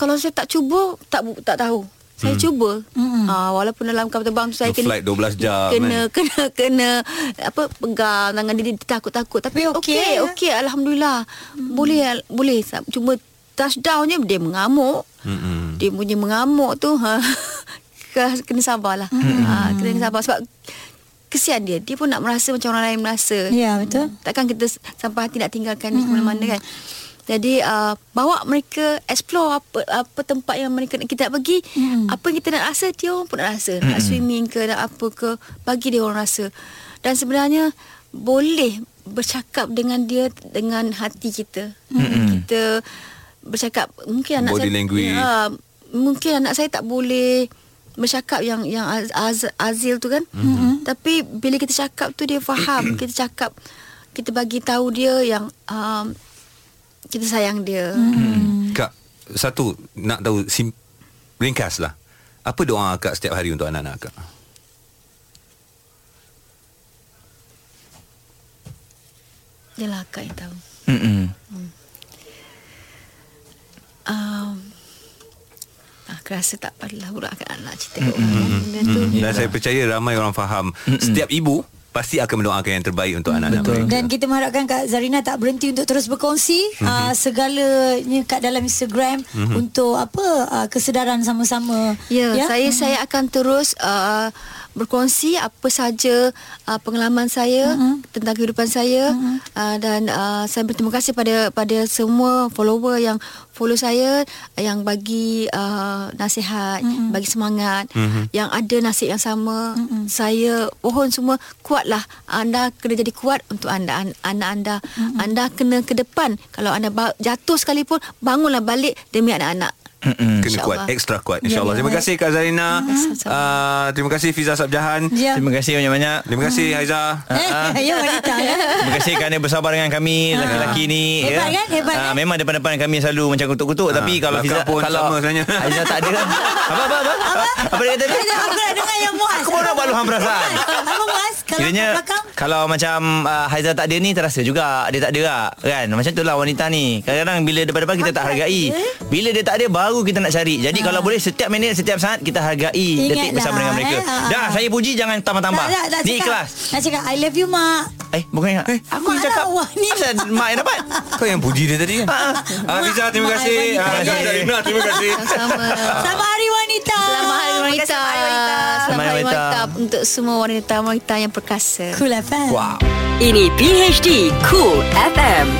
kalau saya tak cuba, tak tahu. Saya cuba. Walaupun dalam kapal terbang tu saya flight 12 jam kena pegang tangan dia, takut-takut, tapi okey alhamdulillah. Boleh cuma touchdown-nya dia mengamuk. Dia punya mengamuk tu kena sabarlah. Kena sabar sebab kesian dia. Dia pun nak merasa macam orang lain merasa. Ya, betul. Takkan kita sampai hati nak tinggalkan dia mana-mana kan. Jadi bawa mereka explore apa tempat yang mereka kita nak pergi, apa yang kita nak rasa dia orang pun nak rasa. Nak swimming ke, nak apa ke, bagi dia orang rasa. Dan sebenarnya boleh bercakap dengan dia dengan hati kita. Kita bercakap mungkin anak body language. Mungkin anak saya tak boleh bercakap yang Azil tu kan. Tapi bila kita cakap tu dia faham. Kita cakap, kita bagi tahu dia yang kita sayang dia. Kak, satu nak tahu ringkas lah, apa doa Kak setiap hari untuk anak-anak Kak? Yalah, Kak yang tahu. Kerasa tak padalah pula Kak nak cerita Dan saya percaya ramai orang faham. Setiap ibu pasti akan mendoakan yang terbaik untuk anak-anak mereka. Dan kita mengharapkan Kak Zarina tak berhenti untuk terus berkongsi segalanya kat dalam Instagram untuk kesedaran sama-sama. Ya? Saya akan terus berkongsi apa saja pengalaman saya tentang kehidupan saya. Dan saya berterima kasih pada semua follower yang follow saya yang bagi nasihat, bagi semangat, yang ada nasib yang sama. Saya mohon semua, kuatlah. Anda kena jadi kuat untuk anda, anak anda. Anda kena ke depan. Kalau anda jatuh sekalipun, bangunlah balik demi anak-anak. Kena kuat, extra kuat, InsyaAllah. Terima kasih Kak Zarina. Terima kasih Fiza Sabjahan. Terima kasih banyak-banyak. Terima kasih Haiza. Terima kasih kerana bersabar dengan kami laki-laki ni. Hebat kan? Hebat kan? Memang depan-depan kami selalu macam kutuk-kutuk, tapi kalau Fiza, kalau Haiza tak ada. Apa dia kata tadi? Aku nak dengar yang Muaz. Aku nak buat luahan perasaan. Apa Muaz? Kalau macam Haiza tak ada ni, terasa juga dia tak ada lah, kan? Macam tu lah wanita ni. Kadang-kadang bila depan-depan kita tak hargai, bila dia tak ada baru kita nak cari. Jadi kalau boleh setiap minit, setiap saat kita hargai detik bersama dengan mereka. Dah saya puji, jangan tambah-tambah. Ni ikhlas. Nak cakap I love you mak. Bukan aku yang cakap. Asal mak yang dapat. Kau yang puji dia tadi kan? Fiza terima kasih. Zarina terima kasih. Selamat Hari Wanita. Selamat Hari Wanita. Selamat Hari Wanita untuk semua wanita-wanita yang perkasa. Cool FM. Wow. Ini PHD Cool FM.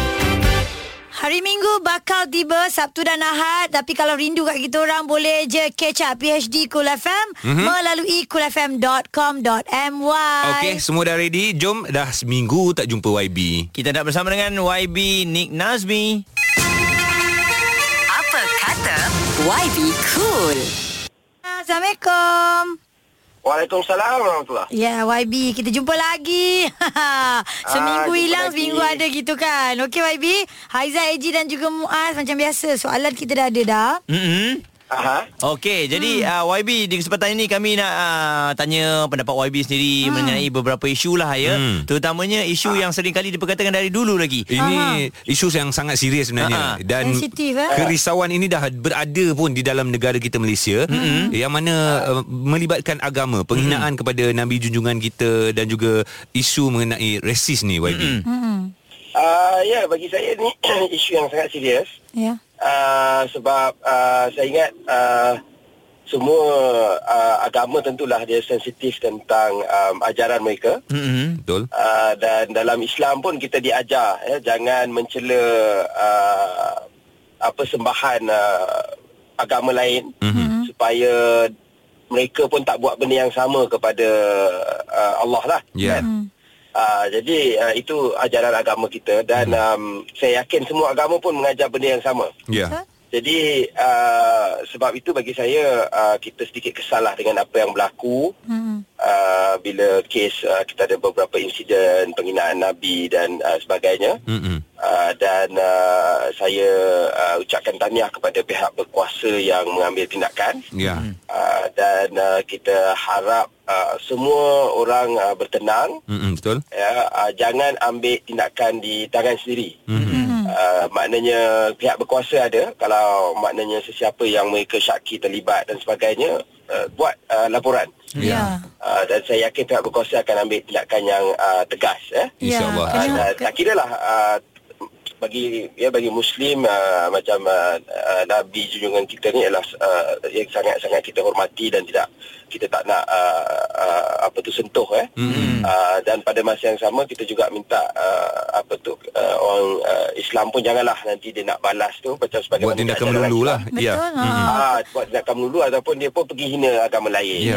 Hari Minggu bakal tiba, Sabtu dan Ahad. Tapi kalau rindu kat kita orang, boleh je catch up PHD Kul FM melalui coolfm.com.my. Okey, semua dah ready. Jom, dah seminggu tak jumpa YB. Kita nak bersama dengan YB Nik Nazmi. Apa kata YB Cool? Assalamualaikum. Waalaikumsalam warahmatullahi. Ya, YB, kita jumpa lagi. Seminggu hilang, seminggu ada gitu kan. Okey YB, Haiza, AG dan juga Muaz, macam biasa soalan kita dah ada dah. Okey, jadi YB, di kesempatan ini kami nak tanya pendapat YB sendiri mengenai beberapa isu lah ya. Terutamanya isu yang sering kali diperkatakan dari dulu lagi. Ini isu yang sangat serius sebenarnya. Dan sensitif, kerisauan ini dah berada pun di dalam negara kita Malaysia, yang mana melibatkan agama, penghinaan kepada Nabi junjungan kita, dan juga isu mengenai resis ni YB. Ya, bagi saya ni isu yang sangat serius. Ya. Sebab saya ingat semua agama tentulah dia sensitif tentang ajaran mereka. Betul. Dan dalam Islam pun kita diajar jangan mencela sembahan agama lain, supaya mereka pun tak buat benda yang sama kepada Allah lah. Yeah. Jadi itu ajaran agama kita. Dan saya yakin semua agama pun mengajar benda yang sama. Jadi sebab itu bagi saya kita sedikit kesalah dengan apa yang berlaku. Bila kes kita ada beberapa insiden penghinaan Nabi dan sebagainya. Dan saya ucapkan tahniah kepada pihak berkuasa yang mengambil tindakan. Dan kita harap semua orang bertenang. Betul. Jangan ambil tindakan di tangan sendiri. Maknanya pihak berkuasa ada. Kalau maknanya sesiapa yang mereka syaki terlibat dan sebagainya, buat laporan. Dan saya yakin pihak berkuasa akan ambil tindakan yang tegas. InsyaAllah. Tak kira lah bagi Muslim macam Nabi junjungan kita ni adalah yang sangat-sangat kita hormati dan tidak kita tak nak sentuh. Dan pada masa yang sama kita juga minta orang Islam pun janganlah nanti dia nak balas tu macam sebagai buat tindakan melulu lah. Buat tindakan melulu ataupun dia pun pergi hina agama lain.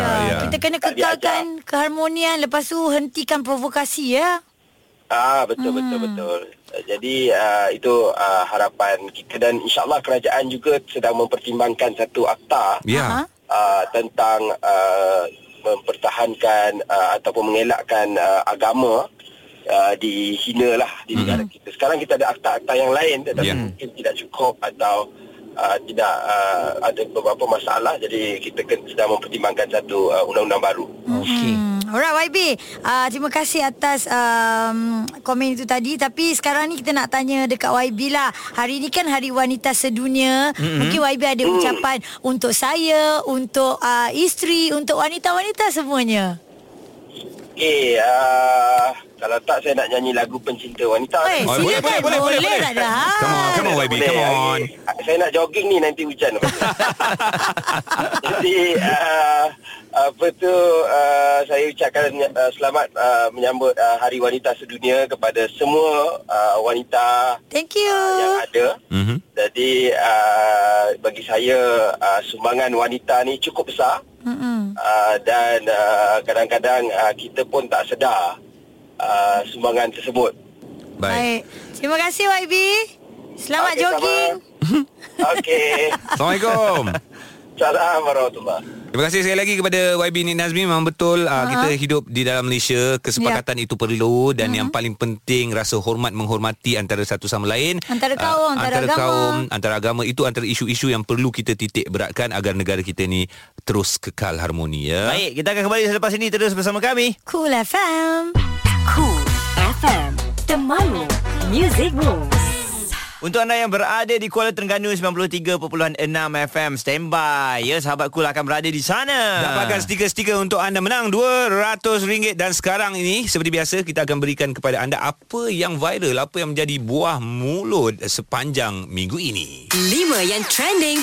Kita kena kekalkan keharmonian, lepas tu hentikan provokasi ya. Betul. Jadi itu harapan kita, dan insyaAllah kerajaan juga sedang mempertimbangkan satu akta tentang mempertahankan ataupun mengelakkan agama dihina lah di negara kita. Sekarang kita ada akta-akta yang lain, tetapi mungkin tidak cukup atau tidak ada beberapa masalah. Jadi kita sedang mempertimbangkan satu undang-undang baru. Okey. Alright YB, terima kasih atas komen itu tadi. Tapi sekarang ni kita nak tanya dekat YB lah. Hari ni kan Hari Wanita Sedunia. Mungkin YB ada ucapan untuk saya, untuk isteri, untuk wanita-wanita semuanya. Kalau tak saya nak nyanyi lagu Pencinta Wanita. Boleh tak dah? Come on YB, come on. Saya nak jogging ni, nanti hujan. Jadi apa tu, saya ucapkan selamat menyambut Hari Wanita Sedunia kepada semua wanita. Thank you. Yang ada. Mm-hmm. Jadi bagi saya sumbangan wanita ni cukup besar. Mm-hmm. Dan kadang-kadang kita pun tak sedar sumbangan tersebut. Baik. Terima kasih YB. Selamat jogging. Okey. Assalamualaikum. Salam warahmatullahi. Terima kasih sekali lagi kepada YB Nik Nazmi. Memang betul kita hidup di dalam Malaysia. Kesepakatan itu perlu. Dan yang paling penting, rasa hormat, menghormati antara satu sama lain, antara kaum, antara agama. Itu antara isu-isu yang perlu kita titik beratkan agar negara kita ni terus kekal harmoni, ya. Baik, kita akan kembali selepas ini. Terus bersama kami, Cool FM. Cool FM, The Malu Music Room. Untuk anda yang berada di Kuala Terengganu 93.6 FM, standby. Ya, sahabat Kul akan berada di sana. Dapatkan stiker-stiker untuk anda menang RM200. Dan sekarang ini, seperti biasa, kita akan berikan kepada anda apa yang viral, apa yang menjadi buah mulut sepanjang minggu ini. 5 yang trending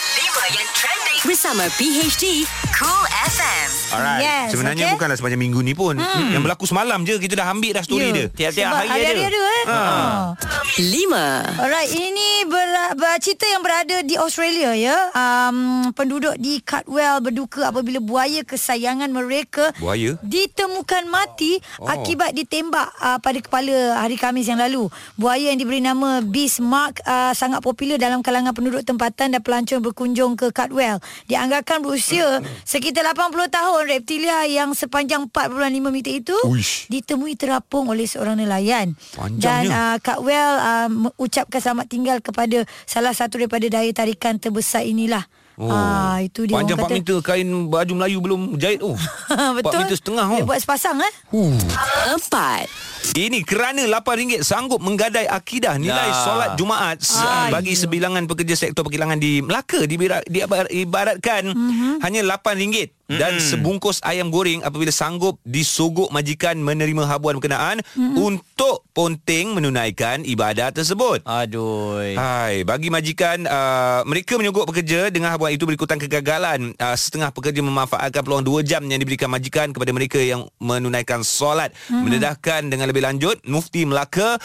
bersama PHD Cool FM. Alright, yes, sebenarnya okay, bukanlah sepanjang minggu ni pun. Yang berlaku semalam je, kita dah ambil dah story dia. Tiap-tiap hari ada. 5. Alright, ini cerita yang berada di Australia, ya. Penduduk di Cardwell berduka apabila buaya kesayangan mereka ditemukan mati akibat ditembak pada kepala hari Khamis yang lalu. Buaya yang diberi nama Bismarck sangat popular dalam kalangan penduduk tempatan dan pelancong berkunjung ke Cardwell. Dianggarkan berusia sekitar 80 tahun. Reptilia yang sepanjang 4.5 meter itu ditemui terapung oleh seorang nelayan. Dan Cardwell ucapkan selamat tinggal kepada salah satu daripada daya tarikan terbesar inilah. Itu dia. Panjang 4 meter, kain baju Melayu belum jahit. Betul. 4 meter setengah. Boleh buat sepasang. 4. Ini kerana RM8 sanggup menggadai akidah nilai solat Jumaat bagi sebilangan pekerja sektor perkilangan di Melaka. Diibaratkan hanya RM8 dan sebungkus ayam goreng apabila sanggup disogok majikan menerima habuan berkenaan untuk ponteng menunaikan ibadah tersebut. Bagi majikan, mereka menyogok pekerja dengan habuan itu berikutan kegagalan. Setengah pekerja memanfaatkan peluang 2 jam yang diberikan majikan kepada mereka yang menunaikan solat. Mendedahkan dengan lebih lanjut, Mufti Melaka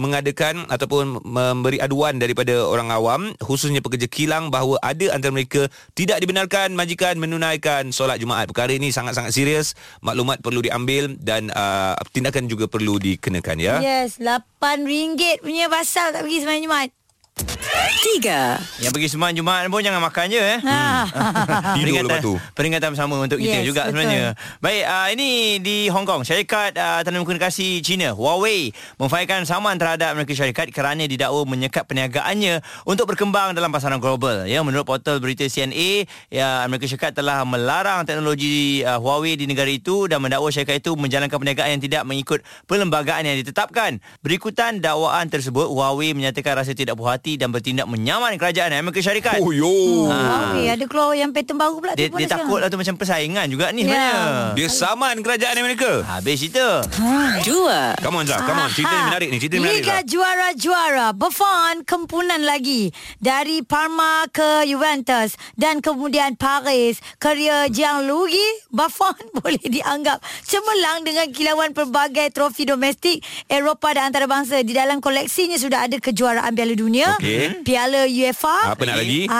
mengadakan ataupun memberi aduan daripada orang awam, khususnya pekerja kilang, bahawa ada antara mereka tidak dibenarkan majikan menunaikan solat Jumaat. Perkara ini sangat-sangat serius. Maklumat perlu diambil dan tindakan juga perlu dikenakan, ya. Yes, RM8 punya pasal tak pergi sembahyang Jumaat. 3. Yang pergi sembahyang Jumaat pun jangan makan je, tidur lepas tu. Peringatan bersama untuk kita juga sebenarnya. Baik, ini di Hong Kong, syarikat telekomunikasi China Huawei memfailkan saman terhadap Amerika Syarikat kerana didakwa menyekat perniagaannya untuk berkembang dalam pasaran global. Ya, menurut portal berita CNA, ya, Amerika Syarikat telah melarang teknologi Huawei di negara itu dan mendakwa syarikat itu menjalankan perniagaan yang tidak mengikut perlembagaan yang ditetapkan. Berikutan dakwaan tersebut, Huawei menyatakan rasa tidak puas hati dan bertindak menyaman kerajaan Amerika Syarikat. Ada keluar yang pattern baru pula. Dia takutlah tu macam persaingan juga ni sebenarnya. Dia saman kerajaan Amerika. Habis cerita. 2. Come on Zah, come on. Cerita yang menarik ni, cerita yang menarik. Liga juara-juara, Buffon kempunan lagi. Dari Parma ke Juventus dan kemudian Paris. Kerja Gianluigi Buffon boleh dianggap cemerlang dengan kilauan pelbagai trofi domestik, Eropah dan antarabangsa. Di dalam koleksinya sudah ada kejuaraan Piala Dunia, Piala UEFA,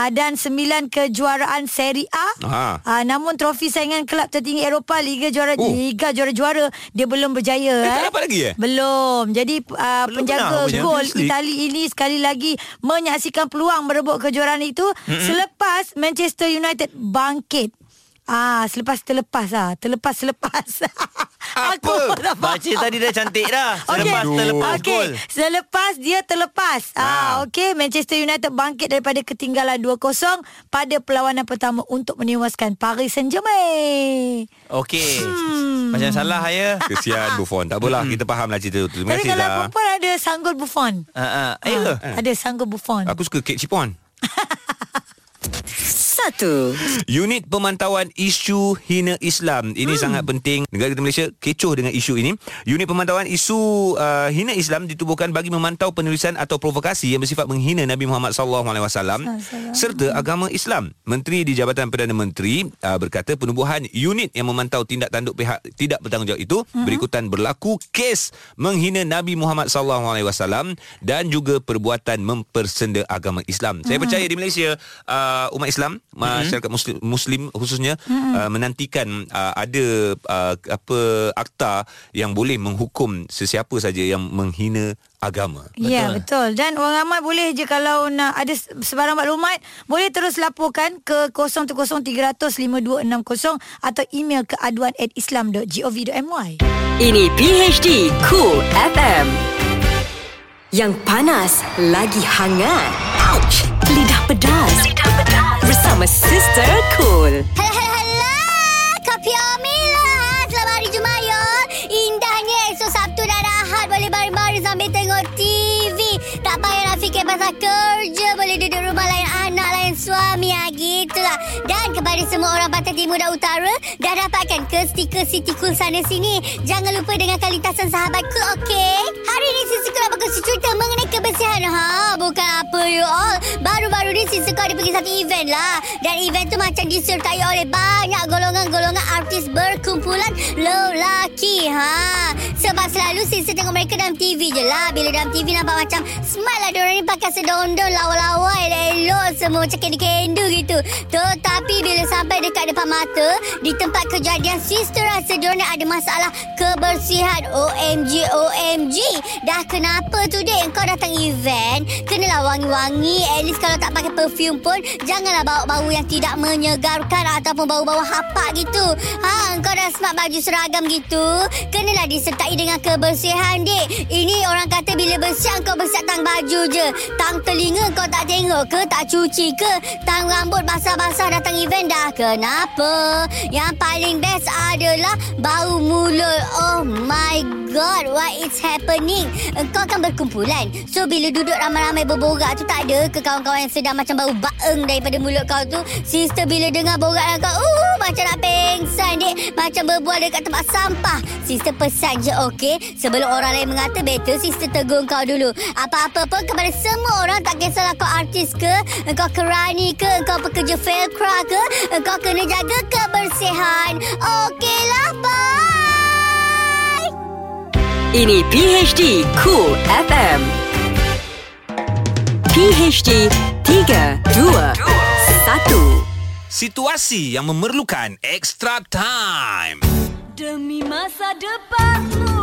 dan 9 kejuaraan Serie A. Namun trofi saingan kelab tertinggi Eropah, Liga Juara-Juara, dia belum berjaya. Tak dapat lagi Belum. Jadi penjaga gol Itali ini sekali lagi menyaksikan peluang merebut kejuaraan itu selepas Manchester United bangkit. Selepas. Apa? Baca tadi dah cantik dah. Selepas dia terlepas. Manchester United bangkit daripada ketinggalan 2-0 pada perlawanan pertama untuk menewaskan Paris Saint-Germain. Macam salah ya. Kesian Buffon. Tak apalah, kita fahamlah cerita tu. Terima kasih. Tapi kalau perempuan ada sanggul Buffon. Ada sanggul Buffon. Aku suka kek cipon. Bersatu. Unit Pemantauan Isu Hina Islam. Ini sangat penting. Negara kita Malaysia kecoh dengan isu ini. Unit Pemantauan Isu Hina Islam ditubuhkan bagi memantau penulisan atau provokasi yang bersifat menghina Nabi Muhammad SAW serta agama Islam. Menteri di Jabatan Perdana Menteri berkata penubuhan unit yang memantau tindak tanduk pihak tidak bertanggungjawab itu berikutan berlaku kes menghina Nabi Muhammad SAW dan juga perbuatan mempersenda agama Islam. Saya percaya di Malaysia umat Islam, masyarakat Muslim khususnya menantikan ada akta yang boleh menghukum sesiapa saja yang menghina agama. Ya, betul. Dan orang ramai boleh je, kalau nak ada sebarang maklumat, boleh terus laporkan ke 020-300-5260 atau email ke aduan@islam.gov.my. Ini PHD Cool FM. Yang panas lagi hangat. Ouch! Lidah pedas. Lidah pedas. Bersama Sister Cool. Hello, hello, hello. Kopi Omila. Selamat hari Jumaat, yo. Indahnya esok Sabtu dan Ahad boleh baring-baring sambil tengok TV. Tak payah nak fikir pasal kerja. Boleh duduk rumah lain anak, lain suami. Ya, gitulah. Dan kepada semua orang Pantai Timur dan Utara, dah dapatkan ke stiker Siti Cool sana sini. Jangan lupa dengarkan lintasan sahabat Cool, okey? Hari ni Sisi Cool dapat kongsi cerita mengenai kebersihan. Ha, bukan apa you all. Baru-baru ni Sisi Cool ada pergi satu event lah. Dan event tu macam disertai oleh banyak golongan-golongan artis berkumpulan lelaki. Ha, sebab selalu Sisi tengok mereka dalam TV je lah. Bila dalam TV nampak macam smart lah diorang ni, pakai sedondol, lawa-lawa, elok-elok, semua macam kendu-kendu gitu. Tetapi bila sampai dekat depan mata, di tempat kejadian, sister rasa diorang ada masalah kebersihan. OMG. Dah kenapa tu dek? Kau datang event, kenalah wangi-wangi. At least kalau tak pakai perfume pun, janganlah bau-bau yang tidak menyegarkan ataupun bau-bau hapak gitu. Ha, kau dah smart baju seragam gitu, kenalah disertai dengan kebersihan dek. Ini orang kata bila bersihan, kau bersihan tang baju je, tang telinga kau tak tengok ke, tak cuci ke, tang rambut basah-basah datang event dah. Kenapa? Yang paling best adalah bau mulut. Oh my god, what is happening? Kau kan berkumpulan, so bila duduk ramai-ramai berborak tu, tak ada ke kawan-kawan yang sedang macam bau baeng daripada mulut kau tu? Sister bila dengar borak kau, macam nak pengsan dek, macam berbual dekat tempat sampah. Sister pesan je, okey, sebelum orang lain mengata, better sister tegur kau dulu. Apa-apa pun kepada semua orang, tak kisahlah kau artis ke, kau kerani ke, kau pekerja felcra ke, kau kena jaga kebersihan. Okeylah, bye. Ini PHD Cool FM. PHD 3, 2, 1. Situasi yang memerlukan extra time demi masa depanmu.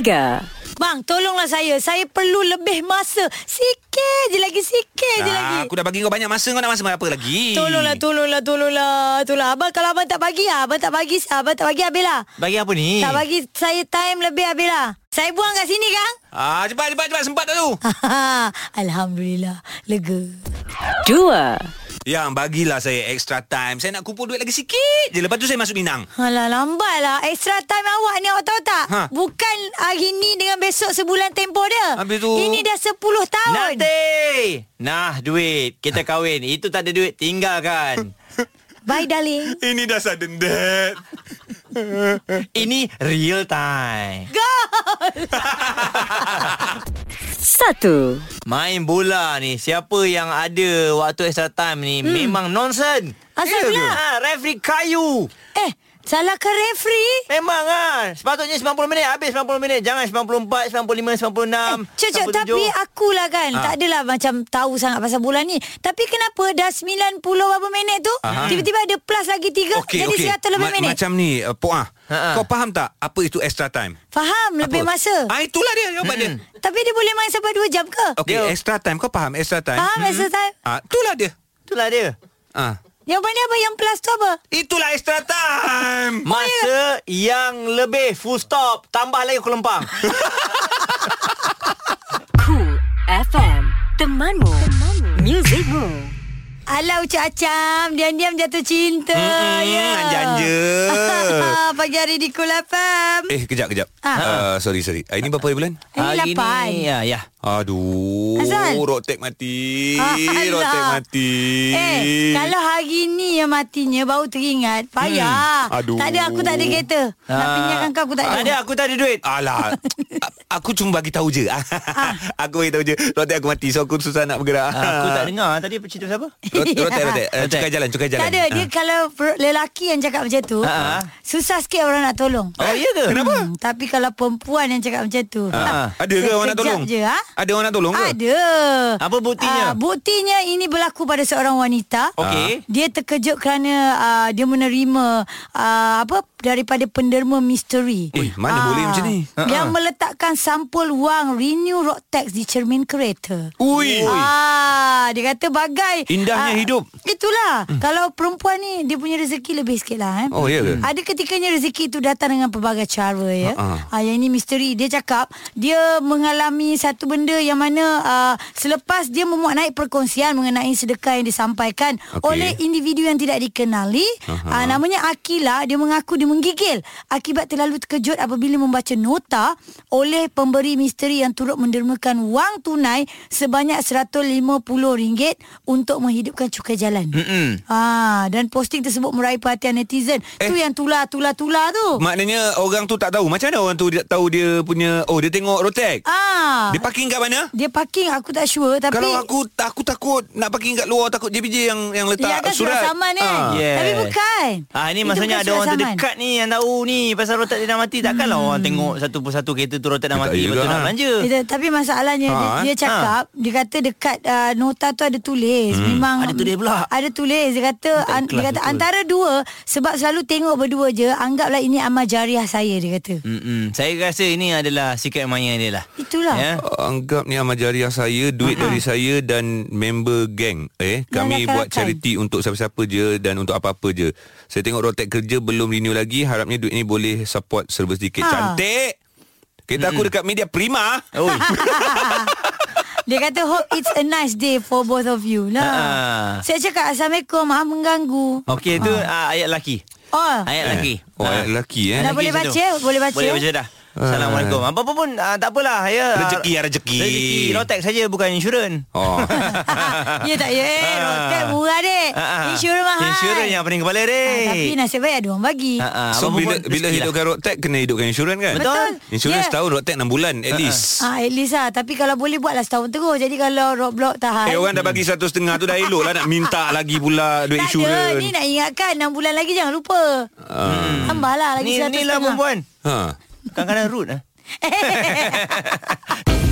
3. Bang, tolonglah saya. Saya perlu lebih masa. Sikit je lagi. Aku dah bagi kau banyak masa, kau nak masa apa lagi? Tolonglah. Abang tak bagi, habislah. Bagi apa ni? Tak bagi saya time lebih, habislah. Saya buang kat sini, Kang. Cepat. Sempat tak tu? Alhamdulillah. Lega. 2. Yang bagilah saya extra time. Saya nak kumpul duit lagi sikit je, lepas tu saya masuk Minang. Alah, lambatlah. Extra time awak ni, awak tahu tak? Ha. Bukan hari ni dengan besok sebulan tempoh dia. Habis tu, ini dah 10 tahun. Nah duit. Kita kahwin, itu tak ada duit, tinggalkan. Bye darling. Ini dah sudden death. Ini real time. Goal. 1. Main bola ni, siapa yang ada waktu extra time ni memang nonsen. Asal pula? Referee kayu. Salah ke referee? Memang lah. Sepatutnya 90 minit. Habis 90 minit. Jangan 94, 95, 96, Cuk, 97. Tapi akulah kan, tak adalah macam tahu sangat pasal bola ni. Tapi kenapa dah 90 berapa minit tu, tiba-tiba ada plus lagi 3, jadi 100 lebih minit. Macam ni, Poah, kau faham tak apa itu extra time? Faham, lebih masa. Itulah dia jawapan dia. Tapi dia boleh main sampai 2 jam ke? Okey, extra time. Kau faham extra time? Faham extra time. Itulah dia. Jawapan dia apa? Yang plus tu apa? Itulah extra time. Masa yang lebih, full stop. Tambah lagi kelempang. Cool FM, temanmu, muzikmu. Alau acam, diam-diam jatuh cinta. Janja. Pagi hari di Kul FM. Kejap. Sorry. Ini berapa hari bulan? Ini 8. Ya. Aduh, Azan. Rotek mati. Rotek mati. Kalau hari ni yang matinya baru teringat, payah. Aduh. Tak ada, aku tak ada kereta. Nak pinjamkan kau, aku tak ada. Ada, aku tak ada duit. Alah. Aku cuma bagi tahu je. Aku bagi tahu je. Rotek aku mati, so aku susah nak bergerak. Aku tak dengar tadi apa cerita siapa? Rotek. Cukai jalan. Tak ada. Dia kalau lelaki yang cakap macam tu, susah sikit orang nak tolong. Oh, iya ke? Kenapa? Tapi kalau perempuan yang cakap macam tu, ada ke orang nak tolong? Je, ada orang nak tolong ke? Ada. Apa buktinya? Buktinya ini berlaku pada seorang wanita. Okey. Dia terkejut kerana dia menerima daripada penderma misteri. Mana boleh macam ni? Yang meletakkan sampul wang renew road tax di cermin kereta. Ui. Dia kata bagai indahnya hidup. Itulah. Kalau perempuan ni dia punya rezeki lebih sikitlah. Oh, ya ke? Ada ketikanya rezeki itu datang dengan pelbagai cara ya. Yang ini misteri. Dia cakap dia mengalami satu benda yang mana selepas dia memuat naik perkongsian mengenai sedekah yang disampaikan oleh individu yang tidak dikenali, namanya Akila. Dia mengaku dia menggigil akibat terlalu terkejut apabila membaca nota oleh pemberi misteri yang turut mendermakan wang tunai sebanyak RM150 untuk menghidupkan cukai jalan. Dan posting tersebut meraih perhatian netizen. Itu yang tular tu. Maknanya orang tu tak tahu. Macam mana orang tu tak tahu dia punya? Oh, dia tengok rotek. Dia parking kat mana? Dia parking aku tak sure, tapi kalau aku takut nak parking kat luar, takut JPJ yang letak kan surat saman kan. Tapi bukan. Ini maksudnya bukan ada orang terdekat ni yang tahu ni pasal rotak dia dah mati. Takkanlah orang tengok satu persatu kereta tu rotak dah mati betul nak belanja. Tapi masalahnya dia cakap, dia kata dekat nota tu ada tulis. Memang ada tulis pula. Ada tulis. Dia kata antara dua, sebab selalu tengok berdua je, anggaplah ini amal jariah saya, dia kata. Saya rasa ini adalah sikap maya dia lah. Itulah. Anggap ni amal jariah saya, duit dari saya dan member geng. Kami buat charity untuk siapa-siapa je dan untuk apa-apa je. Saya tengok rotek kerja belum renew lagi, harapnya duit ni boleh support serba sedikit. Cantik. Kita aku dekat Media Prima. Dia kata hope it's a nice day for both of you lah. Saya cakap assalamualaikum, maaf mengganggu. Okey, itu ayat lelaki. Ayat lelaki. Ayat lelaki boleh baca? Boleh baca dah. Assalamualaikum. Apa-apa pun tak apalah ya. Rezeki. Rotek saja, bukan insurans. Ya tak ya. Rotek murah dek. Insurans mahal. Insurans yang pening kepala dek. Tapi nasib baik ada orang bagi. So bila hidupkan rotek kena hidupkan insurans kan? Betul. Insurans setahun, rotek 6 bulan at least. At least lah. Tapi kalau boleh buatlah setahun terus. Jadi kalau roadblock tahan. Orang dah bagi 1.5 tu dah elok lah. Nak minta lagi pula duit insurans. Ni nak ingatkan 6 bulan lagi jangan lupa. Tambah lah lagi 1.5. Inilah perempuan. Kadang-kadang rude lah.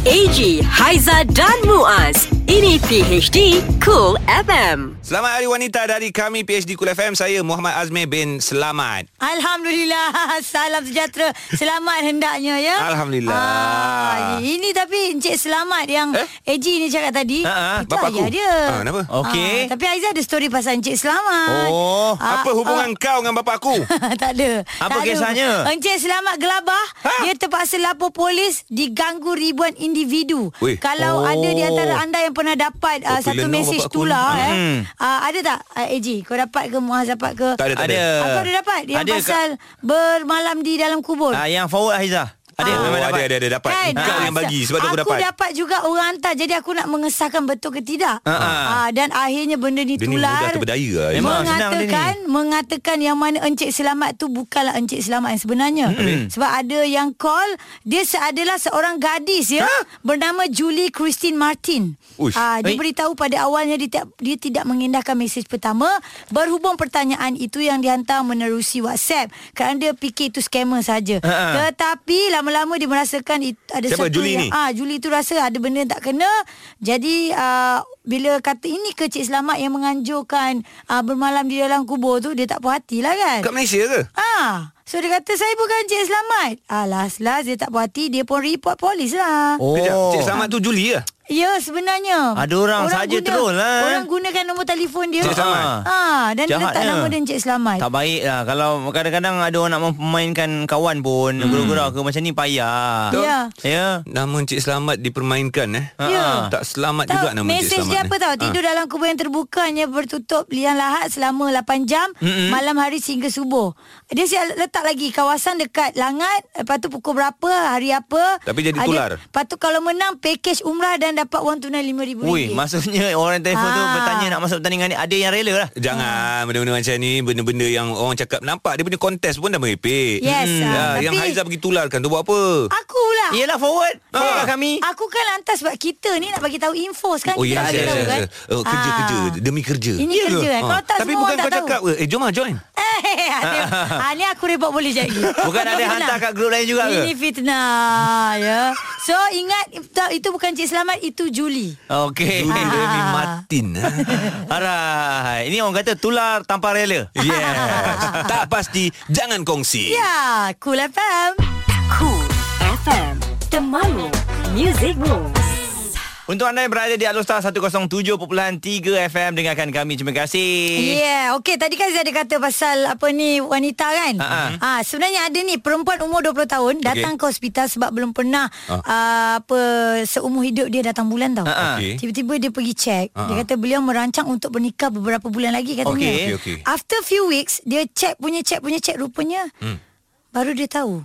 AG, Haiza dan Muaz. Ini PHD Kul FM. Selamat Hari Wanita dari kami PHD Kul FM. Saya Muhammad Azmi bin Selamat. Alhamdulillah. Salam sejahtera. Selamat hendaknya ya. Alhamdulillah. Ini tapi Encik Selamat yang AG ni cakap tadi, itu ayah dia. Kenapa? Okey. Tapi Haiza ada story pasal Encik Selamat. Apa hubungan kau dengan bapa aku? Tak ada. Apa kisahnya? Encik Selamat gelabah. Dia terpaksa lapor polis diganggu ribuan individu. Kalau ada di antara anda yang pernah dapat satu mesej tular ada tak AG? Kau dapat ke? Muaz dapat ke? Tak ada. Aku ada dapat yang ada pasal bermalam di dalam kubur. Yang forward Haiza ada dapat. Kan? Kau yang bagi sebab aku dapat. Aku dapat juga orang hantar. Jadi aku nak mengesahkan betul ke tidak. Dan akhirnya benda ni tular. Dia ni mudah terberdaya lah. Mengatakan yang mana Encik Selamat tu bukanlah Encik Selamat yang sebenarnya. Sebab ada yang call, dia adalah seorang gadis ya. Bernama Julie Christine Martin. Dia beritahu pada awalnya dia tidak mengindahkan mesej pertama berhubung pertanyaan itu yang dihantar menerusi WhatsApp kerana dia fikir itu scammer saja. Tetapi lama-lama dia merasakan ada siapa satu Julie yang, Julie tu rasa ada benda yang tak kena. Jadi bila kata ini ke Cik Selamat yang menganjurkan bermalam di dalam kubur tu, dia tak puas hatilah kan. Kat Malaysia ke? So dia kata saya bukan Cik Selamat. Last dia tak puas hati, dia pun report polis lah. Cik Selamat tu Julie ke? Ya, sebenarnya ada orang saja troll lah. Orang gunakan nombor telefon dia. Dan dia letak nama dia Encik Selamat. Tak baik lah. Kalau kadang-kadang ada orang nak memainkan kawan pun, gurau-gurau ke macam ni payah. Ya. Nama Encik Selamat dipermainkan tak selamat juga nama Encik Selamat. Mesej dia apa tau? Tidur dalam kubur yang terbukanya bertutup liang lahat selama 8 jam malam hari sehingga subuh. Dia siap letak lagi kawasan dekat Langat, lepas tu pukul berapa, hari apa. Tapi jadi tular. Lepas tu kalau menang package umrah dan dapat wang tunai RM5,000. Wih, maksudnya orang telefon tu bertanya nak masuk pertandingan ni, ada yang rela lah. Jangan benda-benda macam ni. Benda-benda yang orang cakap nampak dia punya kontes pun dah merepek. Yes. Yang Haiza pergi tularkan tu buat apa? Aku lah. Yelah, forward kami. Aku kan lantas sebab kita ni nak bagi tahu info sekarang. Oh yes, yes, yes, kan? Kerja-kerja demi kerja. Ini kerja kan. Kalau tak, tapi semua bukan kau cakap ke, jom lah join. Ni aku repot boleh jadi. Bukan ada hantar kat grup lain juga ke? Ini fitnah. Ya. So ingat, itu bukan Cik Selamat, itu Juli. Okey. Juli demi Martin. Alright. Ini orang kata tular tanpa rela. Yes. Tak pasti, jangan kongsi. Ya, Kul FM. Kul FM, temanmu music room. Untuk anda yang berada di Alustar 107.3 FM, dengarkan kami. Terima kasih. Yeah, okey. Tadi kan saya ada kata pasal apa ni, wanita kan? Sebenarnya ada ni, perempuan umur 20 tahun datang ke hospital sebab belum pernah seumur hidup dia datang bulan tau. Tiba-tiba dia pergi cek. Dia kata beliau merancang untuk bernikah beberapa bulan lagi katanya. After few weeks, dia cek punya rupanya. Baru dia tahu.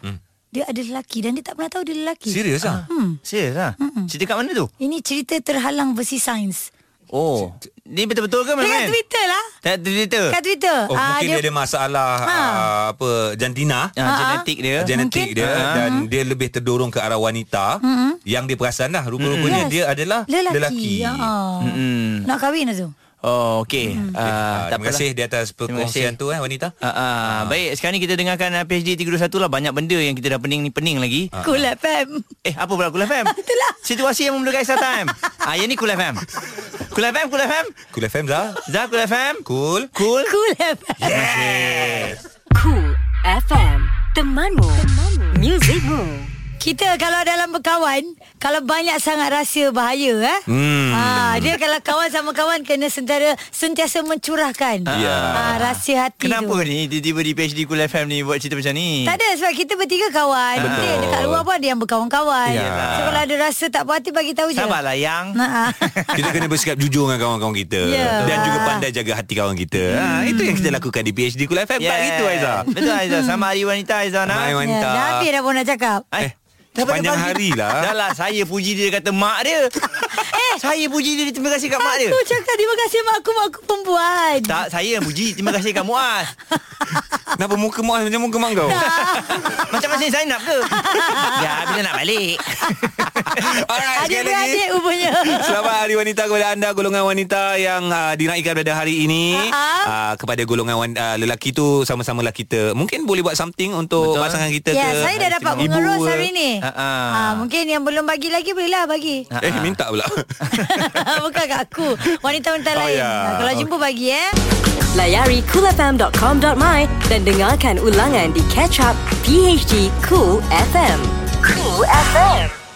Dia ada lelaki dan dia tak pernah tahu dia lelaki. Serius lah? Serius lah? Cerita kat mana tu? Ini cerita Terhalang versi Sains. Oh, ni betul-betul ke memang? Dekat Twitter lah. Kat Twitter. Oh, mungkin dia ada masalah jantina, genetik dia dan dia lebih terdorong ke arah wanita. Yang dia perasan lah, rupa-rupanya dia adalah lelaki. Nak kahwin lah tu. Oh, okey. Terima kasih di atas perkongsian tu wanita. Baik, sekarang ni kita dengarkan PhD 321 lah. Banyak benda yang kita dah pening lagi. Kul FM. Apa pula Kul FM? Itulah. Situasi yang memerlukan extra time. Yang ni Kul FM. Kul FM Zah Kul FM. Kul FM. Yes. Kul FM, temanmu musicmu. Kita kalau dalam berkawan, kalau banyak sangat rahsia bahaya dia kalau kawan sama kawan kena sentiasa mencurahkan rahsia hati. Kenapa tu? Kenapa ni tiba-tiba di PhD Kul FM ni buat cerita macam ni? Tak ada, sebab kita bertiga kawan. Betul. Dekat luar pun ada yang berkawan-kawan. So kalau ada rasa tak puas hati, bagi tahu je. Sabarlah yang kita kena bersikap jujur dengan kawan-kawan kita dan juga pandai jaga hati kawan kita. Itu yang kita lakukan di PhD Kul FM. Tak gitu Haiza? Betul Haiza. Sama Hari Wanita Haiza. Dah habis dah pun nak cakap. Sepanjang hari lah. Dah lah, saya puji dia kata mak dia. Saya puji dia, terima kasih kat mak dia. Aku cakap terima kasih mak aku perempuan. Tak, saya yang puji. Terima kasih kat Muaz. Kenapa muka Muaz macam muka mak kau? Macam macam saya nak ke? Ya, bila nak balik. Alright, sekali lagi. Selamat Hari Wanita kepada anda, golongan wanita yang dinaikkan pada hari ini. Kepada golongan lelaki tu, sama-sama lah kita. Mungkin boleh buat something untuk pasangan kita ke. Saya dah dapat bunga ros hari ni. Mungkin yang belum bagi lagi, bolehlah bagi. Minta pula. Bukan kat aku, wanita-wanita lain. Kalau jumpa bagi Layari coolfm.com.my dan dengarkan ulangan di catch up PHD Kul FM. Kul FM.